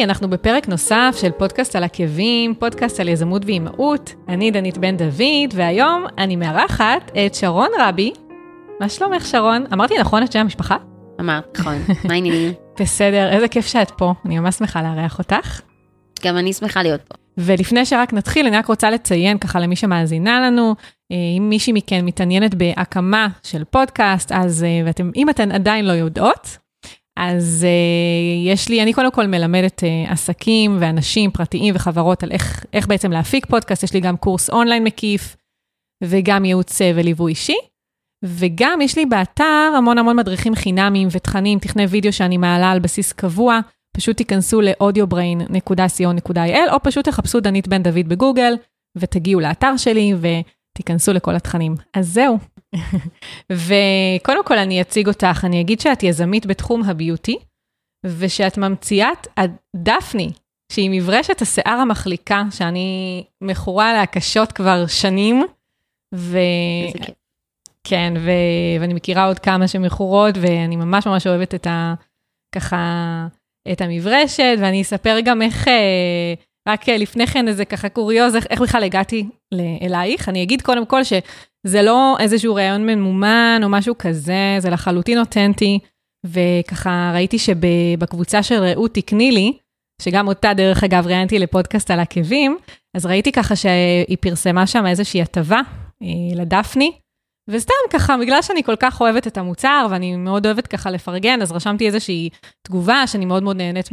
היי, אנחנו בפרק נוסף של פודקאסט על עקבים, פודקאסט על יזמות ואימהות. אני דנית בן דוד, והיום אני מארחת את שרון רבי. מה שלומך שרון? אמרתי נכון את שם המשפחה? אמרת, נכון. מה העניינים? בסדר, איזה כיף שאת פה. אני ממש שמחה לארח אותך. גם אני שמחה להיות פה. ולפני שרק נתחיל, אני רק רוצה לציין ככה למי שמאזינה לנו, אם מישהי מכן מתעניינת בהקמה של פודקאסט, אז אם אתן עדיין לא יודעות, אז אני קודם כל מלמדת עסקים ואנשים פרטיים וחברות על איך בעצם להפיק פודקאסט, יש לי גם קורס אונליין מקיף, וגם ייעוץ וליווי אישי, וגם יש לי באתר המון המון מדריכים חינמיים ותכנים, תכני וידאו שאני מעלה על בסיס קבוע, פשוט תיכנסו ל-audiobrain.co.il, או פשוט תחפשו דנית בן דוד בגוגל, ותגיעו לאתר שלי, ותיכנסו לכל התכנים. אז זהו. וקודם כל אני אציג אותך, אני אגיד שאת יזמית בתחום הביוטי, ושאת ממציאת דפני, שהיא מברשת השיער המחליקה, שאני מכורה לה קשות כבר שנים, כן, ואני מכירה עוד כמה שמכורות, ואני ממש ממש אוהבת את את המברשת, ואני אספר גם איך, רק לפני כן איזה ככה קוריוז, איך בכלל הגעתי אלייך. אני אגיד קודם כל שזה לא איזשהו רעיון ממומן או משהו כזה, זה לחלוטין אותנטי, וככה ראיתי שבקבוצה של רעות תקני לי, שגם אותה דרך אגב ראיינתי לפודקאסט על עקבים, אז ראיתי ככה שהיא פרסמה שם איזושהי הטבה לדפני, וסתם ככה, בגלל שאני כל כך אוהבת את המוצר, ואני מאוד אוהבת ככה לפרגן, אז רשמתי איזושהי תגובה, שאני מאוד מאוד נהנית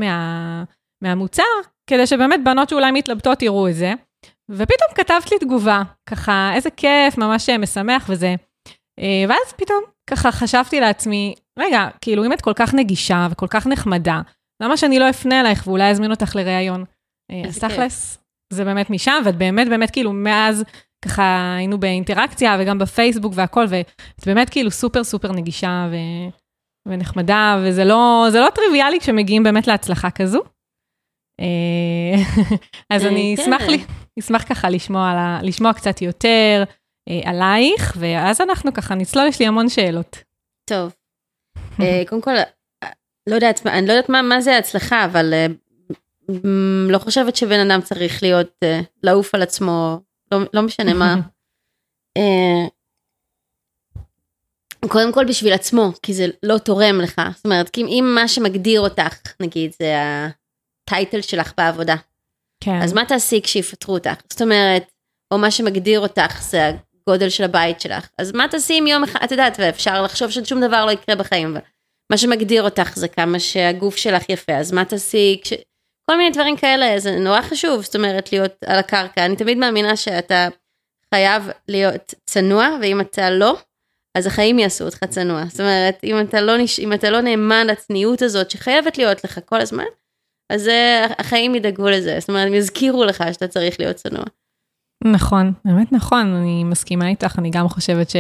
מהמוצר, כדי שבאמת בנות שאולי מתלבטות יראו את זה, ופתאום כתבת לי תגובה, ככה איזה כיף, ממש משמח וזה, ואז פתאום ככה חשבתי לעצמי, רגע, כאילו אם את כל כך נגישה וכל כך נחמדה, למה שאני לא אפנה אלייך ואולי אזמין אותך לראיון? אז תכלס, זה באמת משם, ואת באמת באמת כאילו מאז ככה היינו באינטראקציה וגם בפייסבוק והכל, ואת באמת כאילו סופר סופר נגישה ונחמדה, וזה לא טריוויאלי כשמגיעים באמת להצלחה כזו. אז אני אשמח ככה לשמוע קצת יותר עלייך, ואז אנחנו ככה נצלול, יש לי המון שאלות. טוב. קודם כל, אני לא יודעת מה זה הצלחה, אבל לא חושבת שבן אדם צריך להיות, לעוף על עצמו, לא משנה מה. קודם כל בשביל עצמו, כי זה לא תורם לך. זאת אומרת, כי אם מה שמגדיר אותך, נגיד, זה הטייטל שלך בעבודה. כן. אז מה תעשי כשיפטרו אותך? זאת אומרת, או מה שמגדיר אותך זה הגודל של הבית שלך. אז מה תעשי אם יום אחד, את יודעת, ואפשר לחשוב ששום דבר לא יקרה בחיים. מה שמגדיר אותך זה כמה שהגוף שלך יפה. אז מה תעשי כל מיני דברים כאלה, זה נורא חשוב, זאת אומרת, להיות על הקרקע. אני תמיד מאמינה שאתה חייב להיות צנוע, ואם אתה לא, אז החיים יעשו אותך צנוע. זאת אומרת, אם אתה לא נאמן לצניעות הזאת, שחייבת להיות לך כל הזמן, אז החיים ידאגו לזה. זאת אומרת, הם יזכירו לך שאתה צריך להיות צנוע. נכון, באמת נכון, אני מסכימה איתך, אני גם חושבת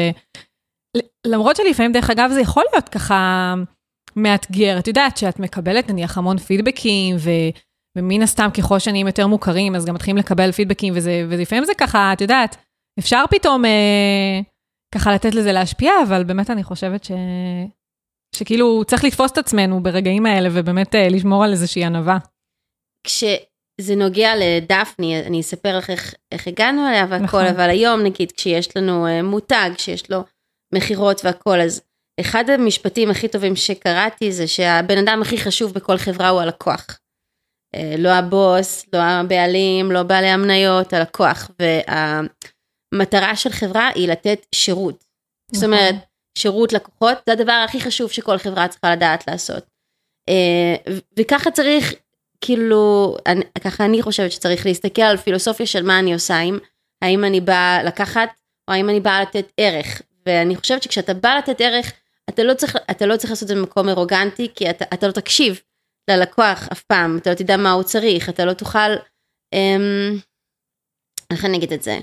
למרות שלפעמים דרך אגב, זה יכול להיות ככה מאתגר. את יודעת שאת מקבלת, נניח, המון פידבקים, ומן הסתם, ככל שנהיים יותר מוכרים, אז גם מתחילים לקבל פידבקים, ולפעמים זה ככה, את יודעת, אפשר פתאום ככה לתת לזה להשפיע, אבל באמת אני חושבת שכאילו צריך לתפוס את עצמנו ברגעים האלה, ובאמת לשמור על איזושהי ענווה. כשזה נוגע לדפני, אני אספר לך איך הגענו אליה והכל, אבל היום נגיד, כשיש לנו מותג, כשיש לו מחירות והכל, אז אחד המשפטים הכי טובים שקראתי, זה שהבן אדם הכי חשוב בכל חברה הוא הלקוח. לא הבוס, לא הבעלים, לא בעלי המניות, הלקוח. והמטרה של חברה היא לתת שירות. זאת אומרת, שירות לקוחות, זה הדבר הכי חשוב שכל חברה צריכה לדעת לעשות. וככה צריך, כאילו, ככה אני חושבת שצריך להסתכל על פילוסופיה של מה אני עושה, האם אני באה לקחת, או האם אני באה לתת ערך. ואני חושבת שכשאתה בא לתת ערך, אתה לא צריך לעשות את זה במקום ארוגנטי, כי אתה לא תקשיב ללקוח אף פעם, אתה לא תדע מה הוא צריך, אתה לא תוכל, איך אני אגיד את זה?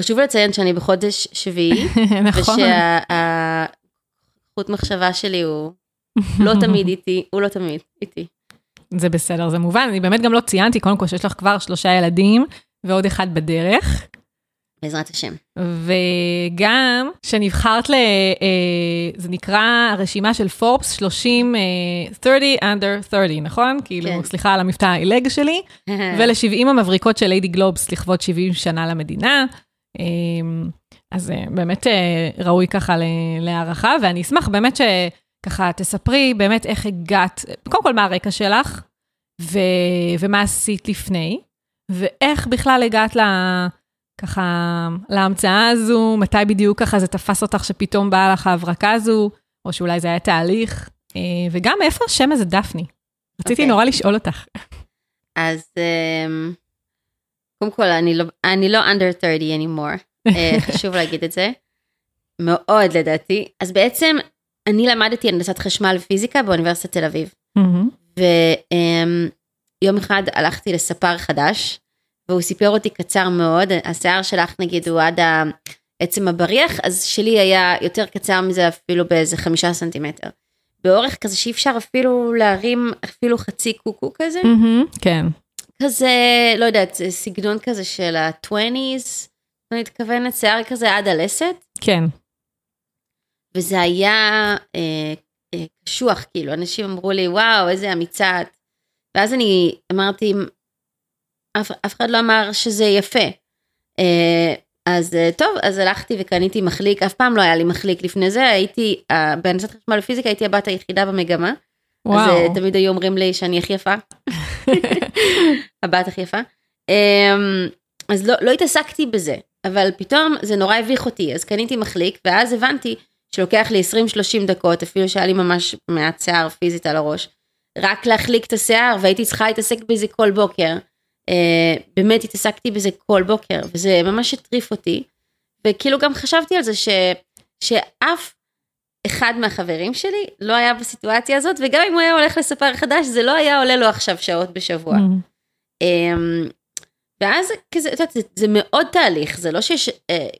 חשוב לציין שאני בחודש שביעי, ושהחוט מחשבה שלי הוא לא תמיד איתי, הוא לא תמיד איתי. זה בסדר, זה מובן, אני באמת גם לא ציינתי, קודם כל שיש לך כבר 3 ילדים, ועוד אחד בדרך, בעזרת השם. וגם שנבחרת זה נקרא הרשימה של פורבס 30 under 30, נכון? כאילו, כן. סליחה על המבטא העילג שלי, ול-70 המבריקות של ליידי גלובס לכבוד 70 שנה למדינה. אז באמת ראוי ככה להערכה, ואני אשמח באמת שככה תספרי באמת איך הגעת, קודם כל מה הרקע שלך, ומה עשית לפני, ואיך בכלל הגעת ככה להמצאה הזו, מתי בדיוק ככה זה תפס אותך שפתאום באה לך ההברקה הזו, או שאולי זה היה תהליך, וגם איפה השם הזה דפני? רציתי נורא לשאול אותך. אז קודם כל, אני לא under 30 anymore, חשוב להגיד את זה, מאוד לדעתי. אז בעצם אני למדתי הנדסת חשמל ופיזיקה באוניברסיטת תל אביב, ויום אחד הלכתי לספר חדש, והוא סיפר אותי קצר מאוד, השיער שלך נגיד הוא עד עצם הבריח, אז שלי היה יותר קצר מזה אפילו באיזה 5 סנטימטר. באורך כזה שאי אפשר אפילו להרים אפילו חצי קוקו כזה. כן. כזה, לא יודעת, סגנון כזה של ה-20s, לא מתכוונת, שיער כזה עד הלסת. כן. וזה היה קשוח, כאילו, אנשים אמרו לי, וואו, איזה אמיצה. ואז אני אמרתי, אף אחד לא אמר שזה יפה. אז טוב, אז הלכתי וקניתי מחליק, אף פעם לא היה לי מחליק לפני זה, הייתי, בהנדסת חשמל ופיזיקה, הייתי הבת היחידה במגמה, אז תמיד היו אומרים לי שאני הכי יפה, הבת הכי יפה, אז לא התעסקתי בזה, אבל פתאום זה נורא הביך אותי, אז קניתי מחליק, ואז הבנתי שלוקח לי 20-30 דקות, אפילו שהיה לי ממש מעט שיער פיזית על הראש, רק להחליק את השיער, והייתי צריכה להתעסק בזה כל בוקר, באמת התעסקתי בזה כל בוקר, וזה ממש הטריף אותי, וכאילו גם חשבתי על זה, שאף אחד מהחברים שלי לא היה בסיטואציה הזאת, וגם אם הוא היה הולך לספר חדש, זה לא היה עולה לו עכשיו שעות בשבוע. ואז כזה, זה מאוד תהליך, זה לא שיש,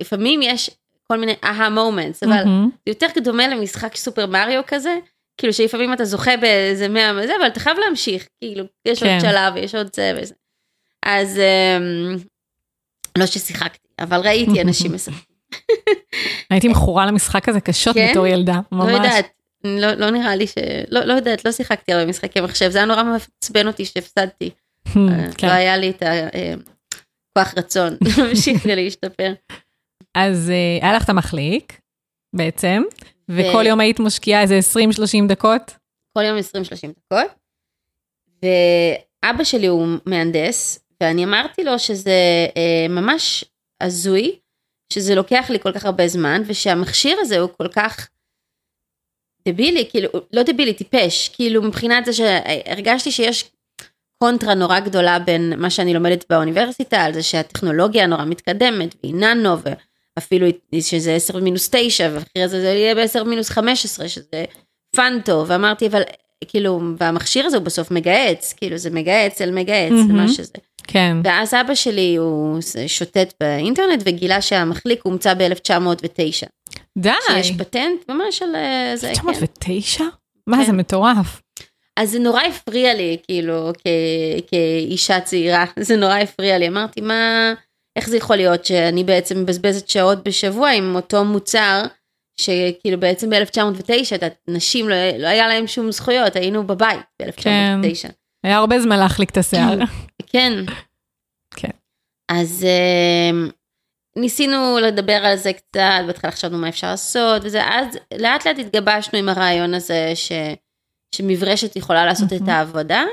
לפעמים יש כל מיני אהה מומנטס, אבל זה יותר דומה למשחק סופר מריו כזה, כאילו שלפעמים אתה זוכה באיזה 100, אבל אתה חייב להמשיך, כאילו, יש עוד שלב, יש עוד זה וזה. אז לא ששיחקתי, אבל ראיתי אנשים משחקים. הייתי מכורה למשחק הזה קשות בתור ילדה, ממש. לא יודעת, לא נראה לי לא יודעת, לא שיחקתי הרבה משחקים עכשיו, זה היה נורא מצבן אותי שהפסדתי. לא היה לי את הכוח רצון, להמשיך ולהשתפר. אז היה לך את המחליק, בעצם, וכל יום היית משקיעה איזה 20-30 דקות? כל יום 20-30 דקות, ואבא שלי הוא מהנדס, ואני אמרתי לו שזה ממש הזוי, שזה לוקח לי כל כך הרבה זמן, ושהמכשיר הזה הוא כל כך דבילי, כאילו, לא דבילי, טיפש, כאילו מבחינת זה שהרגשתי שיש קונטרה נורא גדולה בין מה שאני לומדת באוניברסיטה, על זה שהטכנולוגיה נורא מתקדמת, והיא ננו, ואפילו שזה 10-9, ואחרי זה יהיה ב-10-15, שזה פנטו, ואמרתי, אבל כאילו, והמכשיר הזה הוא בסוף מגעץ, כאילו זה מגעץ אל מגעץ, זה מה שזה. כן. ואז אבא שלי הוא שוטט באינטרנט וגילה שהמחליק הומצא ב-1909. די. שיש פטנט ממש על זה. 1909? מה, זה מטורף. אז זה נורא הפריע לי, כאילו, כאישה צעירה, זה נורא הפריע לי. אמרתי, מה, איך זה יכול להיות שאני בעצם מבזבזת שעות בשבוע עם אותו מוצר, שכאילו בעצם ב-1909, נשים, לא היה להם שום זכויות, היינו בבית ב-1909. כן, היה הרבה זמן להחליק את השיער. כן. כן. אז ניסינו לדבר על זה קצת, בהתחלה חשבנו מה אפשר לעשות, וזה אז לאט לאט התגבשנו עם הרעיון הזה, שמברשת יכולה לעשות את העבודה.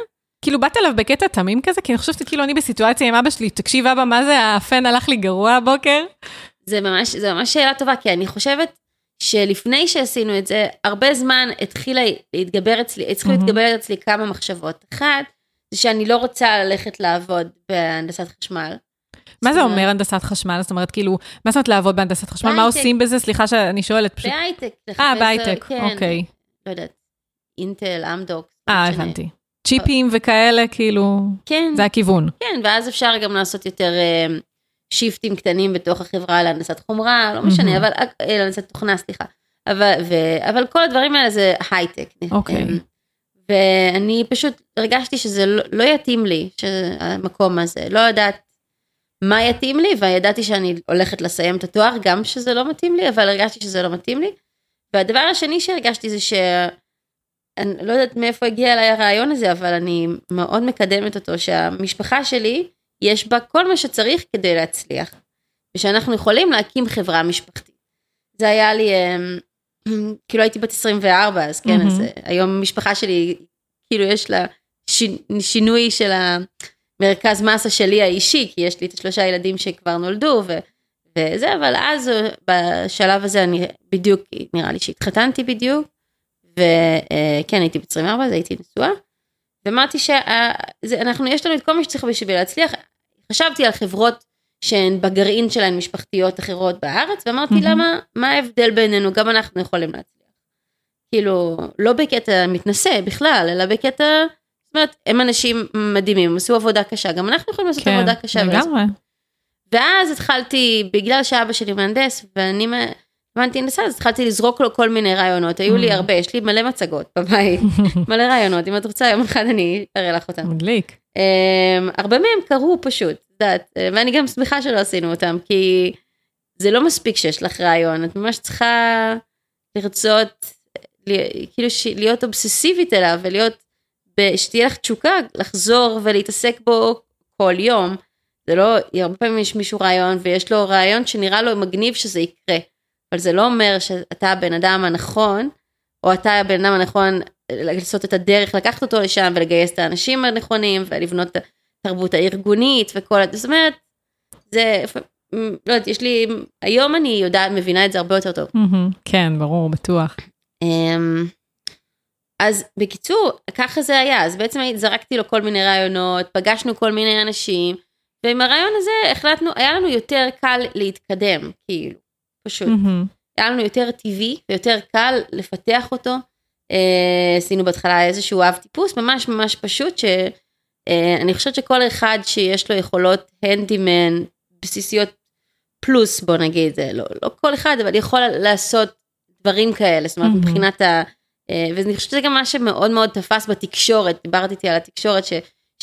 כאילו באת אליו בקטע תמים כזה, כי אני חושבת כאילו אני בסיטואציה עם אבא שלי, תקשיב אבא, מה זה, הפן הלך לי גרוע הבוקר? זה ממש שאלה טובה, כי אני חושבת, שלפני שעשינו את זה, הרבה זמן התחילו להתגבר אצלי כמה מחשבות. אחת, זה שאני לא רוצה ללכת לעבוד בהנדסת חשמל. מה זה אומר הנדסת חשמל? זאת אומרת, כאילו, מה זאת אומרת לעבוד בהנדסת חשמל? מה עושים בזה? סליחה שאני שואלת. בהייטק. בהייטק, אוקיי. לא יודעת, אינטל, אמדוק. הבנתי. צ'יפים וכאלה, כאילו, זה הכיוון. כן, ואז אפשר גם לעשות יותר שיפטים קטנים בתוך החברה להנדסת חומרה, לא משנה, אבל להנדסת תוכנה, סליחה. אבל כל הדברים האלה זה הייטק. אוקיי. ואני פשוט הרגשתי שזה לא יתאים לי, המקום הזה. לא יודעת מה יתאים לי, וידעתי שאני הולכת לסיים את התואר, גם שזה לא מתאים לי, אבל הרגשתי שזה לא מתאים לי, והדבר השני שהרגשתי זה אני לא יודעת מאיפה הגיע אליי הרעיון הזה, אבל אני מאוד מקדמת אותו, שהמשפחה שלי יש בה כל מה שצריך כדי להצליח, ושאנחנו יכולים להקים חברה משפחתית. זה היה לי, כאילו הייתי בת 24, אז כן, אז היום המשפחה שלי, כאילו יש לה שינוי של המרכז מסה שלי האישי, כי יש לי את 3 ילדים שכבר נולדו, וזה, אבל אז בשלב הזה אני בדיוק, נראה לי שהתחתנתי בדיוק, וכן, הייתי בת 24, אז הייתי נשואה, ואמרתי שאנחנו, יש לנו את כל מה שצריך בשביל להצליח, חשבתי על חברות שהן בגרעין שלהן משפחתיות אחרות בארץ, ואמרתי למה, מה ההבדל בינינו, גם אנחנו יכולים להצליח. כאילו, לא בקטע מתנשא בכלל, אלא בקטע, זאת אומרת, הם אנשים מדהימים, הם עשו עבודה קשה, גם אנחנו יכולים לעשות עבודה קשה. ואז התחלתי, בגלל שאבא שלי מהנדס, ואני אז התחלתי לזרוק לו כל מיני רעיונות, היו לי הרבה, יש לי מלא מצגות בבית, מלא רעיונות, אם את רוצה יום אחד אני אראה לך אותם. מדליק. הרבה מהם קרו פשוט, ואני גם שמחה שלא עשינו אותם, כי זה לא מספיק שיש לך רעיון, את ממש צריכה לרצות, כאילו להיות אובססיבית אליו, ולהיות, שתהיה לך תשוקה, לחזור ולהתעסק בו כל יום, זה לא, הרבה פעמים יש מישהו רעיון, ויש לו רעיון שנראה לו מגניב שזה יקרה, אבל זה לא אומר שאתה הבן אדם הנכון, או אתה הבן אדם הנכון לעשות את הדרך, לקחת אותו לשם ולגייס את האנשים הנכונים, ולבנות את התרבות הארגונית וכל, זאת אומרת, זה, לא יודעת, יש לי, היום אני יודעת, מבינה את זה הרבה יותר טוב. כן, ברור, בטוח. אז בקיצור, ככה זה היה, אז בעצם זרקתי לו כל מיני רעיונות, פגשנו כל מיני אנשים, ועם הרעיון הזה החלטנו, היה לנו יותר קל להתקדם, כאילו. פשוט. היה לנו יותר טבעי, ויותר קל לפתח אותו. עשינו בהתחלה איזשהו אב טיפוס, ממש ממש פשוט, שאני חושבת שכל אחד שיש לו יכולות הנדימן, בסיסיות פלוס, בוא נגיד, לא כל אחד, אבל יכול לעשות דברים כאלה, זאת אומרת, מבחינת ואני חושבת שזה גם מה שמאוד מאוד תפס בתקשורת, דיברתי איתי על התקשורת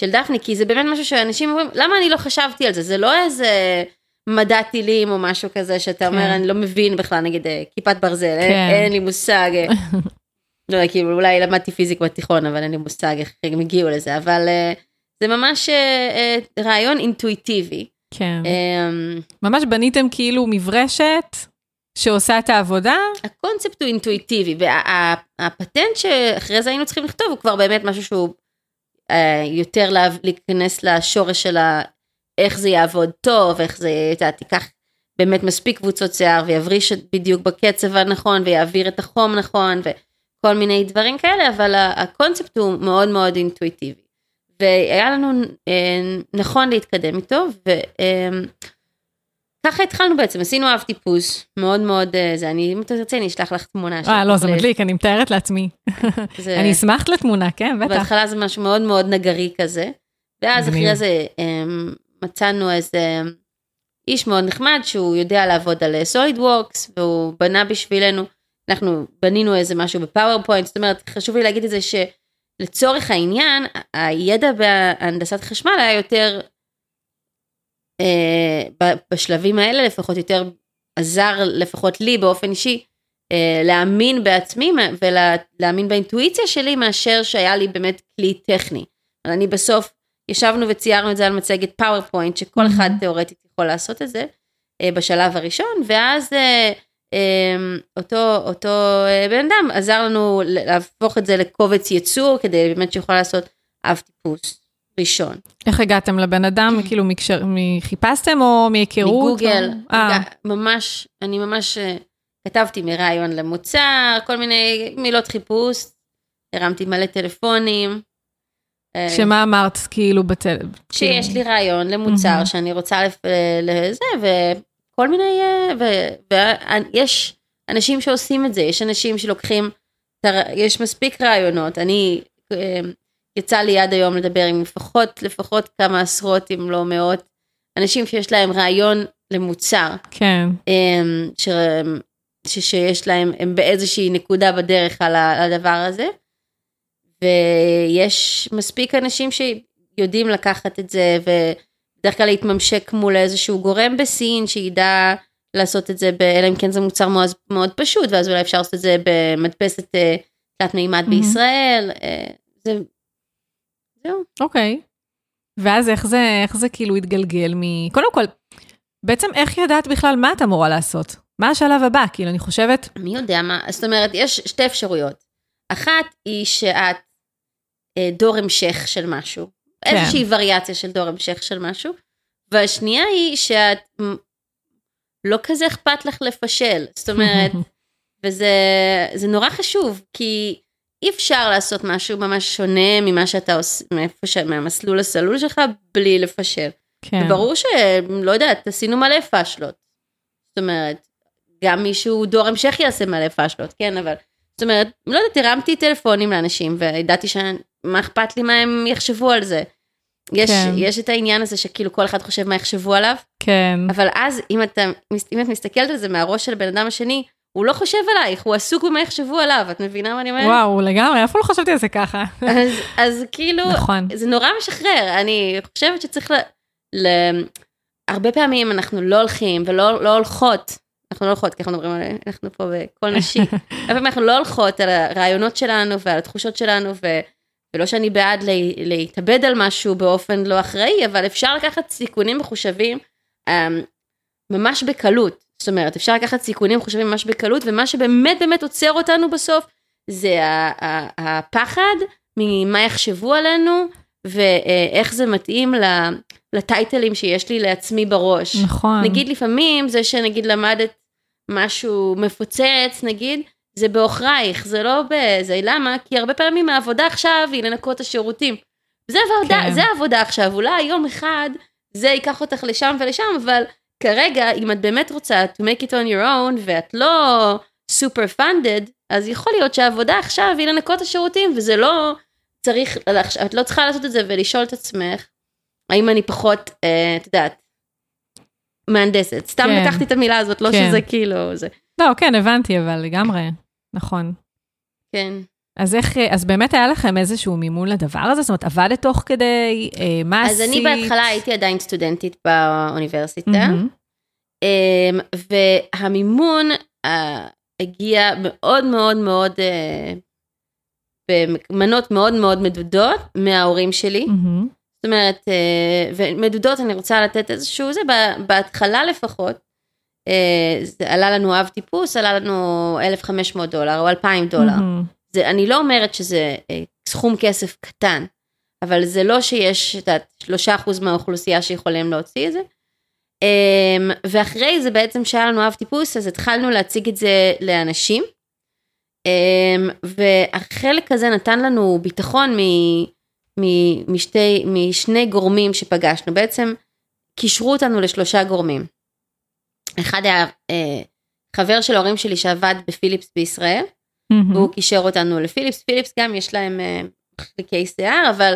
של דפני, כי זה באמת משהו שאנשים אומרים, למה אני לא חשבתי על זה? זה לא איזה מדע טילים או משהו כזה, שאתה אומר, אני לא מבין בכלל, נגיד, כיפת ברזל, אין לי מושג, לא יודע, כאילו, אולי למדתי פיזיק בתיכון, אבל אין לי מושג איך הם הגיעו לזה, אבל זה ממש רעיון אינטואיטיבי. כן. ממש בניתם כאילו מברשת, שעושה את העבודה? הקונספט הוא אינטואיטיבי, והפטנט שאחרי זה היינו צריכים לכתוב, הוא כבר באמת משהו שהוא יותר להיכנס לשורש של איך זה יעבוד טוב, איך זה תיקח באמת מספיק קבוצות שיער, ויבריש בדיוק בקצב הנכון, ויעביר את החום נכון, וכל מיני דברים כאלה, אבל הקונספט הוא מאוד מאוד אינטואיטיבי, והיה לנו נכון להתקדם איתו, וככה התחלנו בעצם, עשינו אב טיפוס, מאוד מאוד, אם אתה תרצה אני אשלח לך תמונה. לא, זה מדליק, אני מתארת לעצמי, אני אשמחת לתמונה, כן, בטח. בהתחלה זה משהו מאוד מאוד נגרי כזה, ואז אחרי זה מצאנו איזה איש מאוד נחמד, שהוא יודע לעבוד על Solidworks, והוא בנה בשבילנו, אנחנו בנינו איזה משהו בפאורפוינט, זאת אומרת, חשוב לי להגיד את זה, שלצורך העניין, הידע בהנדסת חשמל היה יותר, בשלבים האלה לפחות, יותר עזר לפחות לי באופן אישי, להאמין בעצמי, ולהאמין באינטואיציה שלי, מאשר שהיה לי באמת כלי טכני. אבל אני בסוף, ישבנו וציירנו את זה על מצגת PowerPoint, שכל אחד תיאורטית יכול לעשות את זה, בשלב הראשון, ואז אותו בן אדם עזר לנו להפוך את זה לקובץ ייצור, כדי באמת שיכול לעשות אב טיפוס ראשון. איך הגעתם לבן אדם? כאילו חיפשתם או מהיכרות? מגוגל, ממש, אני ממש כתבתי מרעיון למוצר, כל מיני מילות חיפוש, הרמתי מלא טלפונים, שמה אמרת כאילו בטלב? שיש לי רעיון למוצר שאני רוצה לזה, וכל מיני, ויש אנשים שעושים את זה, יש אנשים שלוקחים, יש מספיק רעיונות, אני, יצא לי עד היום לדבר עם לפחות כמה עשרות, אם לא מאות, אנשים שיש להם רעיון למוצר, כן. שיש להם, הם באיזושהי נקודה בדרך על הדבר הזה, ויש מספיק אנשים שיודעים לקחת את זה בדרך כלל להתממשק מול איזשהו גורם בסין, שידע לעשות את זה, אלא אם כן זה מוצר מאוד פשוט, ואז אולי אפשר לעשות את זה במדפסת תלת מימד בישראל, זהו. אוקיי. ואז איך זה כאילו התגלגל קודם כל, בעצם איך ידעת בכלל מה את אמורה לעשות? מה השלב הבא? כאילו, אני חושבת... מי יודע מה? זאת אומרת, יש שתי אפשרויות. אחת היא שאת דור המשך של משהו. כן. איזושהי וריאציה של דור המשך של משהו. והשנייה היא שאת לא כזה אכפת לך לפשל. זאת אומרת, וזה נורא חשוב, כי אי אפשר לעשות משהו ממש שונה ממה שאתה עושה, מהמסלול הסלול שלך, בלי לפשל. כן. וברור שלא יודעת, עשינו מלא פשלות. זאת אומרת, גם מישהו דור המשך יעשה מלא פשלות, כן, אבל, זאת אומרת, לא יודעת, הרמתי טלפונים לאנשים, וידעתי שמה אכפת לי מה הם יחשבו על זה. יש את העניין הזה שכאילו כל אחד חושב מה יחשבו עליו, כן. אבל אז, אם את מסתכלת על זה מהראש של בן אדם השני, הוא לא חושב עלייך, הוא עסוק במה יחשבו עליו, את מבינה מה אני אומרת? וואו, לגמרי, אפילו לא חשבתי על זה ככה. אז כאילו, זה נורא משחרר, אני חושבת שצריך הרבה פעמים אנחנו לא הולכים ולא הולכות, אנחנו לא הולכות, ככה מדברים עליהם, אנחנו פה בכל נשי, אבל אנחנו לא הולכות על הרעיונות שלנו ועל התחושות שלנו, ולא שאני בעד להתאבד על משהו באופן לא אחראי, אבל אפשר לקחת סיכונים מחושבים ממש בקלות, זאת אומרת, אפשר לקחת סיכונים מחושבים ממש בקלות, ומה שבאמת באמת עוצר אותנו בסוף, זה הפחד ממה יחשבו עלינו, ואיך זה מתאים לטייטלים שיש לי לעצמי בראש. נכון. נגיד לפעמים, זה שנגיד למדת משהו מפוצץ, נגיד, זה באוכרייך, זה לא בזה, למה? כי הרבה פעמים העבודה עכשיו היא לנקות את השירותים. זה העבודה עכשיו, אולי יום אחד זה ייקח אותך לשם ולשם, אבל כרגע, אם את באמת רוצה to make it on your own, ואת לא super funded, אז יכול להיות שהעבודה עכשיו היא לנקות את השירותים, וזה לא צריך, את לא צריכה לעשות את זה ולשאול את עצמך, האם אני פחות, את יודעת, מהנדסת. סתם לקחתי את המילה הזאת, לא שזה כאילו זה. לא, כן, הבנתי, אבל לגמרי, נכון. כן. אז באמת היה לכם איזשהו מימון לדבר הזה? זאת אומרת, עבדת תוך כדי, מה עשית? אז אני בהתחלה הייתי עדיין סטודנטית באוניברסיטה, והמימון הגיע מאוד מאוד מאוד, במנות מאוד מאוד מדודות מההורים שלי, זאת אומרת, ומדודות אני רוצה לתת איזשהו, זה בהתחלה לפחות, עלה לנו אב טיפוס, עלה לנו $1,500 או $2,000, אני לא אומרת שזה סכום כסף קטן, אבל זה לא שיש את 3% מהאוכלוסייה שיכולים להוציא את זה, ואחרי זה בעצם שהיה לנו אב טיפוס, אז התחלנו להציג את זה לאנשים, והחלק הזה נתן לנו ביטחון משני גורמים שפגשנו, בעצם קישרו אותנו לשלושה גורמים. אחד היה חבר של ההורים שלי שעבד בפיליפס בישראל, והוא קישר אותנו לפיליפס, פיליפס גם יש להם חלקי שיער, אבל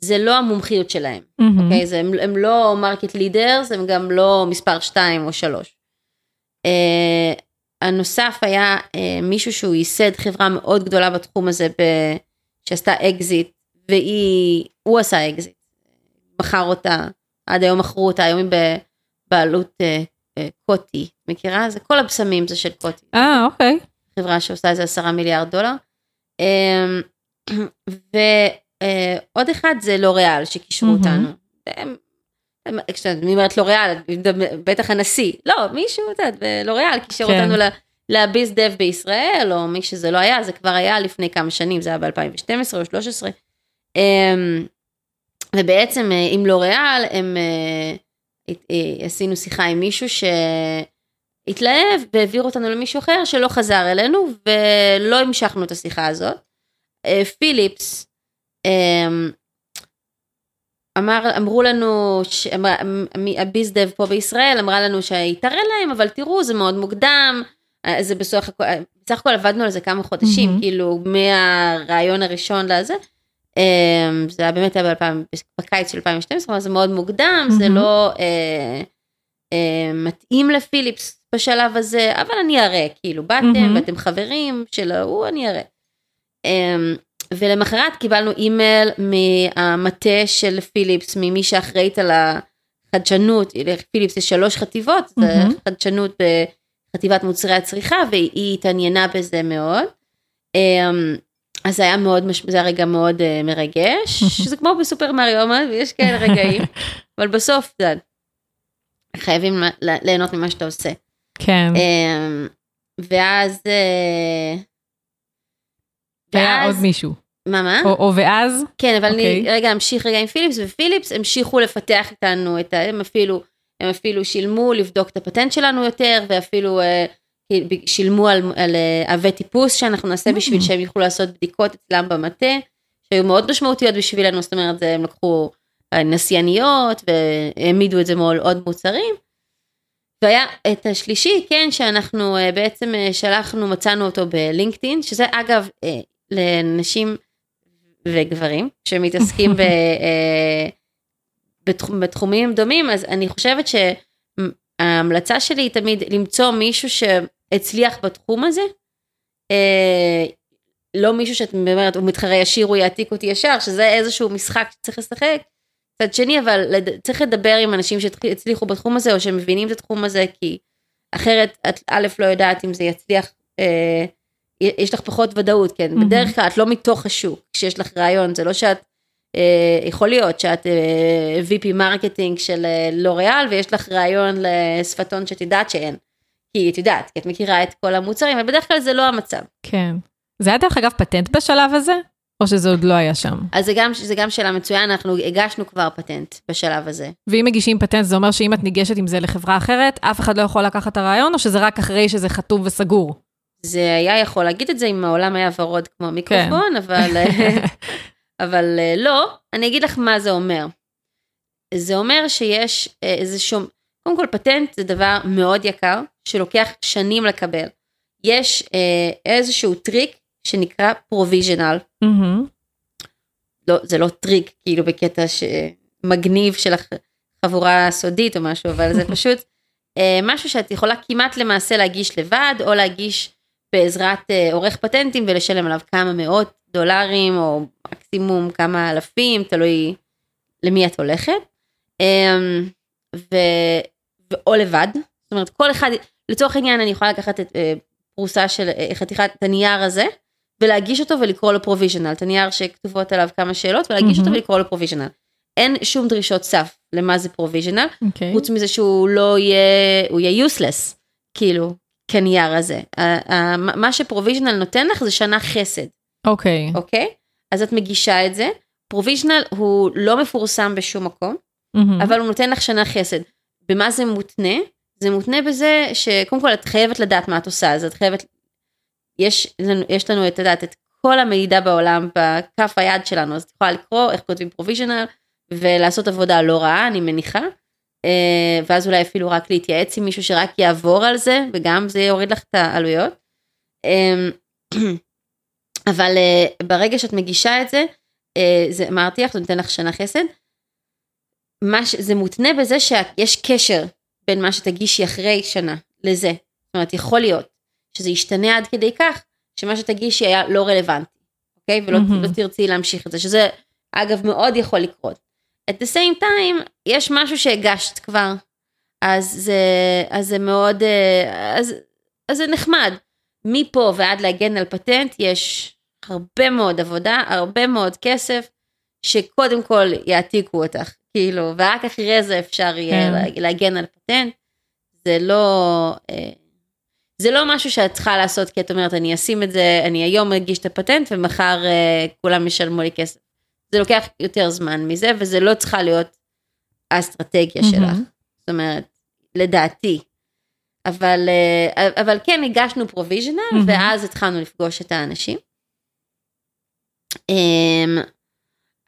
זה לא המומחיות שלהם, אוקיי? זה, הם לא מרקט לידרס, הם גם לא מספר 2 או 3. הנוסף היה מישהו שהוא ייסד חברה מאוד גדולה בתחום הזה, שעשתה אקזיט, והוא עשה אקזיט, בחר אותה, עד היום מכרו אותה, היום היא בבעלות קוטי, מכירה? זה כל הבשמים זה של קוטי. אוקיי. חברה שעושה איזה $10 מיליארד. ועוד אחד זה לוריאל שקישרו אותנו. אני אומרת לוריאל, בטח הנשיא. לא, מישהו, לוריאל קישר אותנו להביס דב בישראל, או מי שזה לא היה, זה כבר היה לפני כמה שנים, זה היה ב-2012 או 2013. ובעצם עם לוריאל, עשינו שיחה עם מישהו התלהב והעביר אותנו למישהו אחר שלא חזר אלינו, ולא המשכנו את השיחה הזאת. פיליפס, אמרו לנו, הביזדב פה בישראל, אמרה לנו שיתראה להם, אבל תראו, זה מאוד מוקדם, זה בסך הכל עבדנו על זה כמה חודשים, כאילו מהרעיון הראשון לזה, זה היה באמת בקיץ של 2012, אבל זה מאוד מוקדם, זה לא מתאים לפיליפס, בשלב הזה, אבל אני אראה, כאילו, ואתם חברים שלו, אני אראה. ולמחרת קיבלנו אימייל מהמטה של פיליפס, ממי שאחראית על חדשנות, פיליפס יש 3 חטיבות, זה חדשנות בחטיבת מוצרי הצריכה, והיא התעניינה בזה מאוד. אז זה היה מאוד, זה היה רגע מאוד מרגש, שזה כמו בסופר מריו, ויש כאלה רגעים, אבל בסוף חייבים ליהנות ממה שאתה עושה. כן. ואז... היה עוד מישהו. מה? או ואז? כן, אבל אני רגע אמשיך רגע עם פיליפס, ופיליפס המשיכו לפתח איתנו, הם אפילו שילמו לבדוק את הפטנט שלנו יותר, ואפילו שילמו על אבי טיפוס שאנחנו נעשה בשביל שהם יוכלו לעשות בדיקות אצלם במטה, שהיו מאוד משמעותיות בשבילנו, זאת אומרת, הם לקחו נסייניות, והעמידו את זה מול עוד מוצרים, והיה את השלישי, כן, שאנחנו בעצם שלחנו, מצאנו אותו בלינקדאין, שזה אגב לנשים וגברים שמתעסקים בתחומים דומים, אז אני חושבת שההמלצה שלי היא תמיד למצוא מישהו שהצליח בתחום הזה, לא מישהו שאת אומרת, הוא מתחרה ישיר, הוא יעתיק אותי ישר, שזה איזשהו משחק שצריך לשחק, צד שני, אבל צריך לדבר עם אנשים שהצליחו בתחום הזה, או שמבינים את התחום הזה, כי אחרת, את א' לא יודעת אם זה יצליח, יש לך פחות ודאות, כן, בדרך כלל את לא מתוך השוק, כשיש לך רעיון, זה לא שאת, יכול להיות שאת VP מרקטינג של לוריאל, ויש לך רעיון לשפתון שאת יודעת שאין, כי את יודעת, כי את מכירה את כל המוצרים, ובדרך כלל זה לא המצב. כן, זה היה דרך אגב פטנט בשלב הזה? או שזה עוד לא היה שם? אז זה גם שאלה מצוין, אנחנו הגשנו כבר פטנט בשלב הזה. ואם מגישים פטנט, זה אומר שאם את ניגשת עם זה לחברה אחרת, אף אחד לא יכול לקחת את הרעיון, או שזה רק אחרי שזה חתום וסגור? זה היה יכול להגיד את זה אם העולם היה ורוד כמו מיקרופון, אבל לא. אני אגיד לך מה זה אומר. זה אומר שיש איזשהו, קודם כל פטנט זה דבר מאוד יקר, שלוקח שנים לקבל. יש איזשהו טריק, שנקרא פרוביז'נל. לא, זה לא טריק, כאילו בקטע מגניב של החבורה הסודית או משהו, אבל זה פשוט משהו שאת יכולה כמעט למעשה להגיש לבד, או להגיש בעזרת עורך פטנטים, ולשלם עליו כמה מאות דולרים, או מקסימום כמה אלפים, תלוי למי את הולכת. או לבד. זאת אומרת, כל אחד, לצורך העניין אני יכולה לקחת את פרוסה של חתיכת הנייר הזה, ולהגיש אותו ולקרוא לו פרוביז'נל, את הנייר שכתובות עליו כמה שאלות, ולהגיש אותו ולקרוא לו פרוביז'נל. אין שום דרישות סף למה זה פרוביז'נל, חוץ מזה שהוא לא יהיה, הוא יהיה useless, כאילו, כנייר הזה. מה שפרוביז'נל נותן לך זה שנה חסד. אוקיי. אוקיי? אז את מגישה את זה, פרוביז'נל הוא לא מפורסם בשום מקום, אבל הוא נותן לך שנה חסד. במה זה מותנה? זה מותנה בזה שקודם כל את חייבת לדעת מה את עושה, אז את חייבת יש לנו את הדעת, את כל המידע בעולם בכף היד שלנו, אז את יכולה לקרוא איך כותבים פרוביז'נל, ולעשות עבודה לא רעה, אני מניחה, ואז אולי אפילו רק להתייעץ עם מישהו שרק יעבור על זה, וגם זה יוריד לך את העלויות, אבל ברגע שאת מגישה את זה, זה אמרתי לך, זה נותן לך שנה חסד, זה מותנה בזה שיש קשר, בין מה שתגישי אחרי שנה לזה, זאת אומרת יכול להיות, שזה ישתנה עד כדי כך, שמה שתגישי היה לא רלוונטי, אוקיי? ולא לא תרצי להמשיך את זה, שזה אגב מאוד יכול לקרות. At the same time, יש משהו שהגשת כבר, אז זה מאוד, אז זה נחמד. מפה ועד להגן על פטנט, יש הרבה מאוד עבודה, הרבה מאוד כסף, שקודם כל יעתיקו אותך. כאילו, ורק אחרי זה אפשר יהיה להגן על פטנט, זה לא משהו שאת צריכה לעשות, כי את אומרת, אני אשים את זה, אני היום אגיש את הפטנט, ומחר כולם ישלמו לי כסף. זה לוקח יותר זמן מזה, וזה לא צריכה להיות האסטרטגיה שלך. זאת אומרת, לדעתי. אבל כן, הגשנו פרוביז'נל, ואז התחלנו לפגוש את האנשים.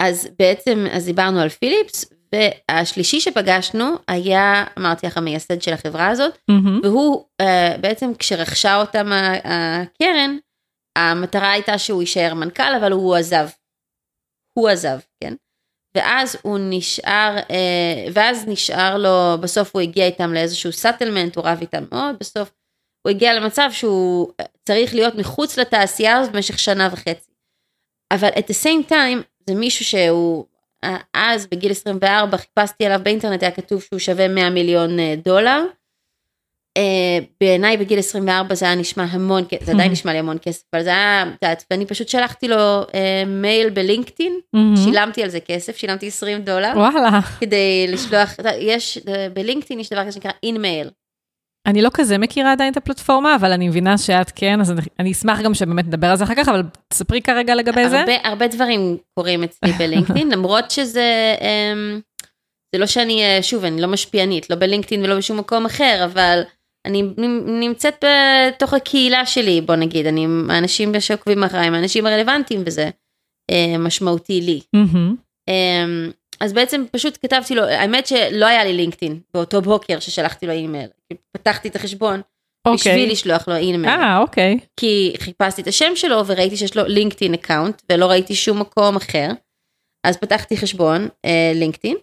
אז בעצם, אז דיברנו על פיליפס, והשלישי שפגשנו היה, אמרתי לך, המייסד של החברה הזאת, והוא בעצם כשרכשה אותם הקרן, המטרה הייתה שהוא יישאר מנכ"ל, אבל הוא עזב, כן? ואז הוא נשאר, לו, בסוף הוא הגיע איתם לאיזשהו סטלמנט, הוא רב איתם מאוד, בסוף הוא הגיע למצב שהוא צריך להיות מחוץ לתעשייה במשך 1.5 שנה. אבל at the same time, זה מישהו שהוא, אז בגיל 24 חיפשתי עליו באינטרנט, היה כתוב שהוא שווה $100 מיליון. בעיניי בגיל 24 זה היה נשמע המון, זה עדיין נשמע לי המון כסף, אבל זה היה, ואני פשוט שלחתי לו מייל בלינקדאין, שילמתי על זה כסף, שילמתי $20, וואלה, כדי לשלוח, יש, בלינקדאין יש דבר כזה שנקרא אין-מייל. אני לא כזה מכירה עדיין את הפלטפורמה, אבל אני מבינה שאת כן, אז אני אשמח גם שבאמת נדבר על זה אחר כך, אבל תספרי כרגע לגבי זה. הרבה דברים קורים אצלי בלינקדאין, למרות שזה, זה לא שאני, שוב, אני לא משפיענית, לא בלינקדאין ולא בשום מקום אחר, אבל אני נמצאת בתוך הקהילה שלי, בוא נגיד, האנשים שעוקבים אחריי, האנשים הרלוונטיים, וזה משמעותי לי. אז בעצם פשוט כתבתי לו, האמת שלא היה לי לינקדאין, באותו בוקר ששלחתי לו אימייל, פתחתי את החשבון, בשביל לשלוח לו אימייל. כי חיפשתי את השם שלו, וראיתי שיש לו לינקדאין אקאונט, ולא ראיתי שום מקום אחר, אז פתחתי חשבון לינקדאין,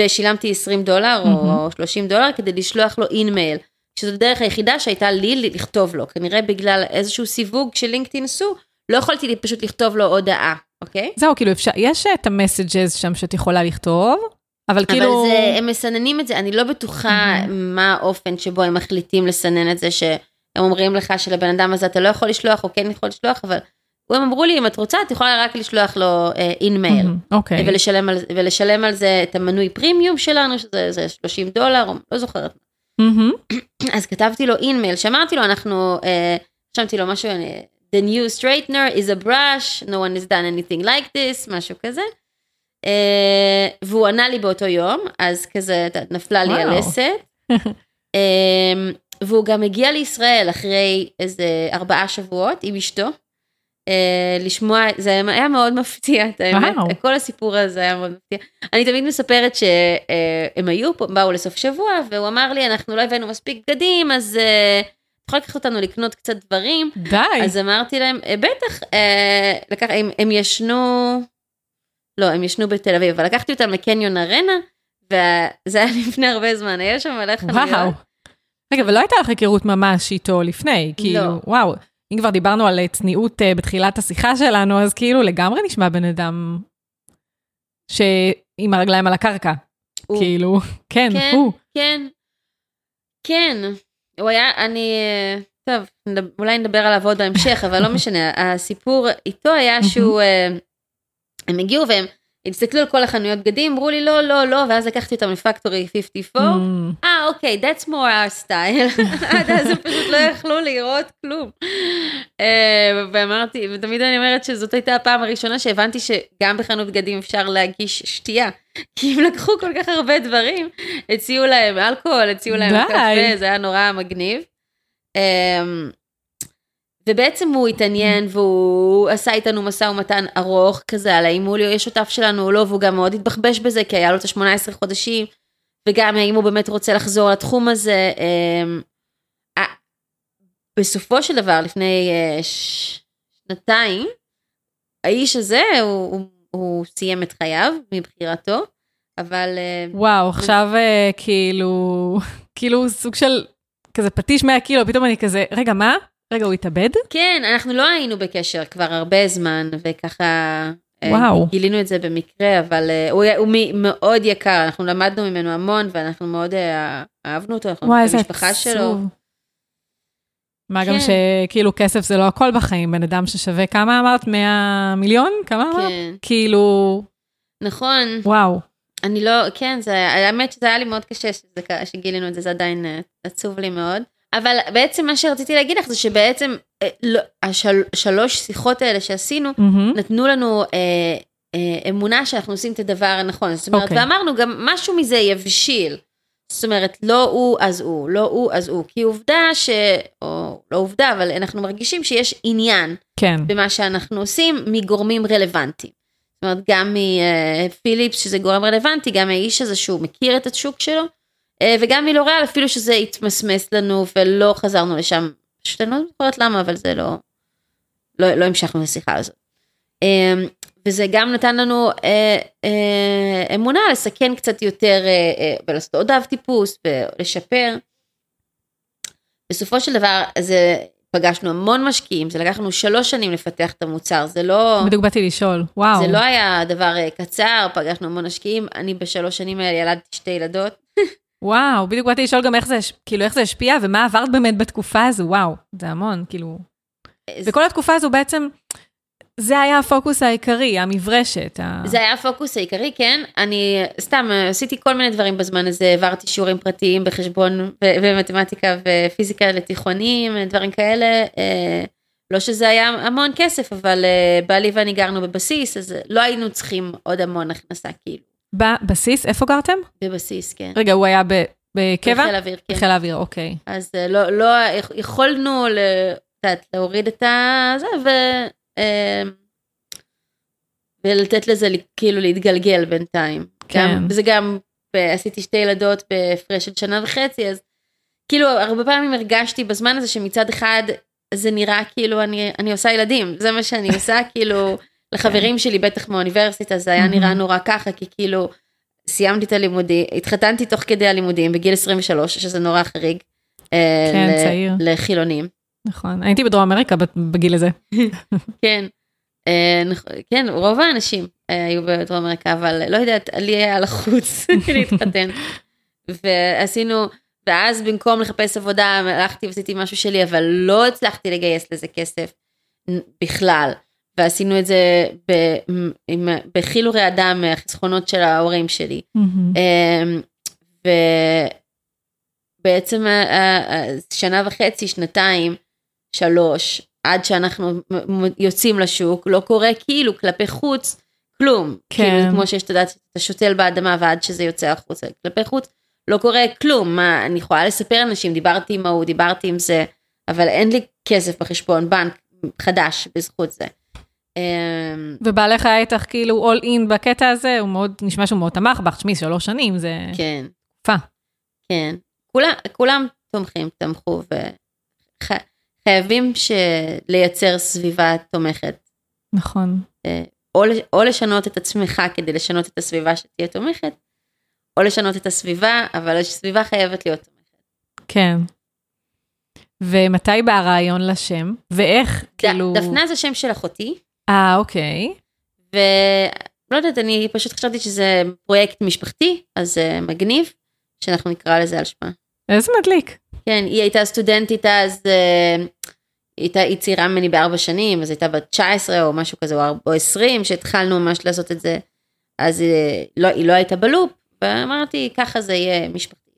ושילמתי $20 או $30, כדי לשלוח לו אימייל, שזו הדרך היחידה שהייתה לי לכתוב לו, כנראה בגלל איזשהו סיווג של לינקדאין עשו, לא יכולתי פשוט לכתוב לו הודעה, אוקיי? זהו, כאילו אפשר, יש את המסג'ז שם שאת יכולה לכתוב, אבל כאילו... אבל זה, הם מסננים את זה, אני לא בטוחה מה האופן שבו הם מחליטים לסנן את זה, שהם אומרים לך שלבן אדם הזה אתה לא יכול לשלוח, או כן יכול לשלוח, אבל הם אמרו לי, אם את רוצה, את יכולה רק לשלוח לו אין-מייל, אוקיי. ולשלם על זה את המנוי פרימיום שלנו, שזה $30, או לא זוכרת. אז כתבתי לו אין-מייל, שאמרתי לו, אנחנו, שמתי לו משהו, the new straightener is a brush, no one has done anything like this, משהו כזה, והוא ענה לי באותו יום, אז כזה נפלה לי הלסת, והוא גם הגיע לישראל אחרי איזה 4 שבועות עם אשתו, לשמוע, זה היה מאוד מפתיע, את האמת, כל הסיפור הזה היה מאוד מפתיע. אני תמיד מספרת שהם היו פה, באו לסוף שבוע, והוא אמר לי, אנחנו לא הבאנו מספיק בגדים, אז יכול לקחת אותנו לקנות קצת דברים. די. אז אמרתי להם, בטח, הם ישנו, לא, הם ישנו בתל אביב, אבל לקחתי אותם לקניון ארנה, וזה היה לפני הרבה זמן, היה שם מלא חנויות. וואו. רגע, ולא הייתה לך היכרות ממש איתו לפני, כאילו, וואו. אם כבר דיברנו על צניעות בתחילת השיחה שלנו, אז כאילו לגמרי נשמע בן אדם שעם הרגליים על הקרקע. כאילו, כן, הוא. כן, כן. הוא היה, אני, טוב, אולי נדבר עליו עוד בהמשך, אבל לא משנה. הסיפור איתו היה שהוא, הם הגיעו והם הסתכלו על כל החנויות בגדים, אמרו לי לא, לא, לא, ואז לקחתי אותם לפקטורי 54, אוקיי, that's more our style, עד אז הם פשוט לא יכלו לראות כלום. ואמרתי, ותמיד אני אומרת שזאת הייתה הפעם הראשונה שהבנתי שגם בחנות בגדים אפשר להגיש שתייה, כי הם לקחו כל כך הרבה דברים, הציעו להם אלכוהול, הציעו להם קפה, זה היה נורא מגניב. ובעצם הוא התעניין, והוא עשה איתנו מסע ומתן ארוך כזה, על האם הוא להיות שותף שלנו או לא, והוא גם מאוד התבחבש בזה, כי היה לו את 18 חודשים, וגם האם הוא באמת רוצה לחזור לתחום הזה. בסופו של דבר, לפני 2 שנתיים, האיש הזה, הוא סיים את חייו מבחירתו, אבל... וואו, עכשיו כאילו סוג של כזה פטיש 100 קילו, פתאום אני כזה, רגע, מה? רגע, הוא התאבד? כן, אנחנו לא היינו בקשר כבר הרבה זמן, וככה גילינו את זה במקרה, אבל הוא מאוד יקר, אנחנו למדנו ממנו המון, ואנחנו מאוד אהבנו אותו, אנחנו במשפחה שלו. מה גם שכאילו כסף זה לא הכל בחיים, בן אדם ששווה כמה אמרת? 100 מיליון? כמה אמרת? כאילו... נכון. וואו. אני לא, כן, האמת שזה היה לי מאוד קשה שגילינו את זה, זה עדיין עצוב לי מאוד. אבל בעצם מה שרציתי להגיד לך, זה שבעצם 3 שיחות האלה שעשינו, נתנו לנו אמונה שאנחנו עושים את הדבר הנכון. זאת אומרת, ואמרנו גם משהו מזה יבשיל. זאת אומרת, לא הוא אז הוא, לא הוא אז הוא. כי עובדה או לא עובדה, אבל אנחנו מרגישים שיש עניין במה שאנחנו עושים מגורמים רלוונטיים. זאת אומרת, גם מפיליפס שזה גורם רלוונטי, גם האיש הזה שהוא מכיר את השוק שלו, וגם מלוריאל, אפילו שזה התמסמס לנו, ולא חזרנו לשם, פשוט אני לא זוכרת למה, אבל זה לא המשכנו לשיחה הזאת. וזה גם נתן לנו אמונה, לסכן קצת יותר, ולעשות עוד אב טיפוס, ולשפר. בסופו של דבר, זה פגשנו המון משקיעים, זה לקחנו 3 שנים לפתח את המוצר, זה לא... בדיוק באתי לשאול, וואו. זה לא היה דבר קצר, פגשנו המון משקיעים, אני ב3 שנים האלה ילדתי 2 ילדות. וואו, בדיוק באתי לשאול גם איך זה, כאילו, איך זה השפיע, ומה עברת באמת בתקופה הזו, וואו, זה המון, כאילו. וכל התקופה הזו בעצם, זה היה הפוקוס העיקרי, המברשת. זה היה הפוקוס העיקרי, כן. אני סתם עשיתי כל מיני דברים בזמן הזה, העברתי שיעורים פרטיים בחשבון ומתמטיקה ופיזיקה לתיכונים, דברים כאלה. לא שזה היה המון כסף, אבל בעלי ואני גרנו בבסיס, אז לא היינו צריכים עוד המון הכנסה, כאילו. בבסיס? איפה גרתם? בבסיס, כן. רגע, הוא היה בקבע? בחיל האוויר, כן. בחיל האוויר, אוקיי. אז לא יכולנו להוריד את זה, ולתת לזה כאילו להתגלגל בינתיים. זה גם, עשיתי 2 ילדות בפרש של 1.5 שנה, אז כאילו הרבה פעמים הרגשתי בזמן הזה שמצד אחד זה נראה כאילו אני עושה ילדים, זה מה שאני עושה כאילו לחברים שלי בטח מהאוניברסיטה, זה היה נראה נורא ככה, כי כאילו סיימתי את הלימודים, התחתנתי תוך כדי הלימודים בגיל 23, שזה נורא חריג לחילונים. נכון, הייתי בדרום אמריקה בגיל הזה. כן, כן, רוב האנשים היו בדרום אמריקה, אבל לא יודעת, לי היה לחוץ להתחתן. ועשינו, ואז במקום לחפש עבודה, הלכתי ועשיתי משהו שלי, אבל לא הצלחתי לגייס לזה כסף בכלל. ועשינו את זה בחילורי אדם, החסכונות של ההורים שלי. ובעצם 1.5 שנה, 2 שנה, 3 עד שאנחנו יוצאים לשוק, לא קורה כאילו כלפי חוץ, כלום. כן. כאילו, כמו שיש, אתה יודעת, אתה שותל באדמה, ועד שזה יוצא החוץ, כלפי חוץ, לא קורה כלום. מה, אני יכולה לספר אנשים, דיברתי עם ההוא, דיברתי עם זה, אבל אין לי כסף בחשבון, בנק חדש בזכות זה. ובעליך היה איתך כאילו all in בקטע הזה, הוא מאוד, נשמע שהוא מאוד תמך בך, שמי 3 שנים, זה... כן. פה. כן. כולם תומכים, תמכו חייבים לייצר סביבה תומכת. נכון. או לשנות את עצמך כדי לשנות את הסביבה שתהיה תומכת, או לשנות את הסביבה, אבל הסביבה חייבת להיות תומכת. כן. ומתי בא הרעיון לשם? ואיך? דפנה זה שם של אחותי. אוקיי. ולא יודעת, אני פשוט חשבתי שזה פרויקט משפחתי, אז מגניב, שאנחנו נקרא לזה על שמה. איזה מדליק. כן, היא הייתה סטודנטית אז, היא צעירה ממני ב4 שנים, אז הייתה בת 19 או משהו כזה, או 20, שהתחלנו ממש לעשות את זה, אז היא לא הייתה בלופ, ואמרתי, ככה זה יהיה משפחתי.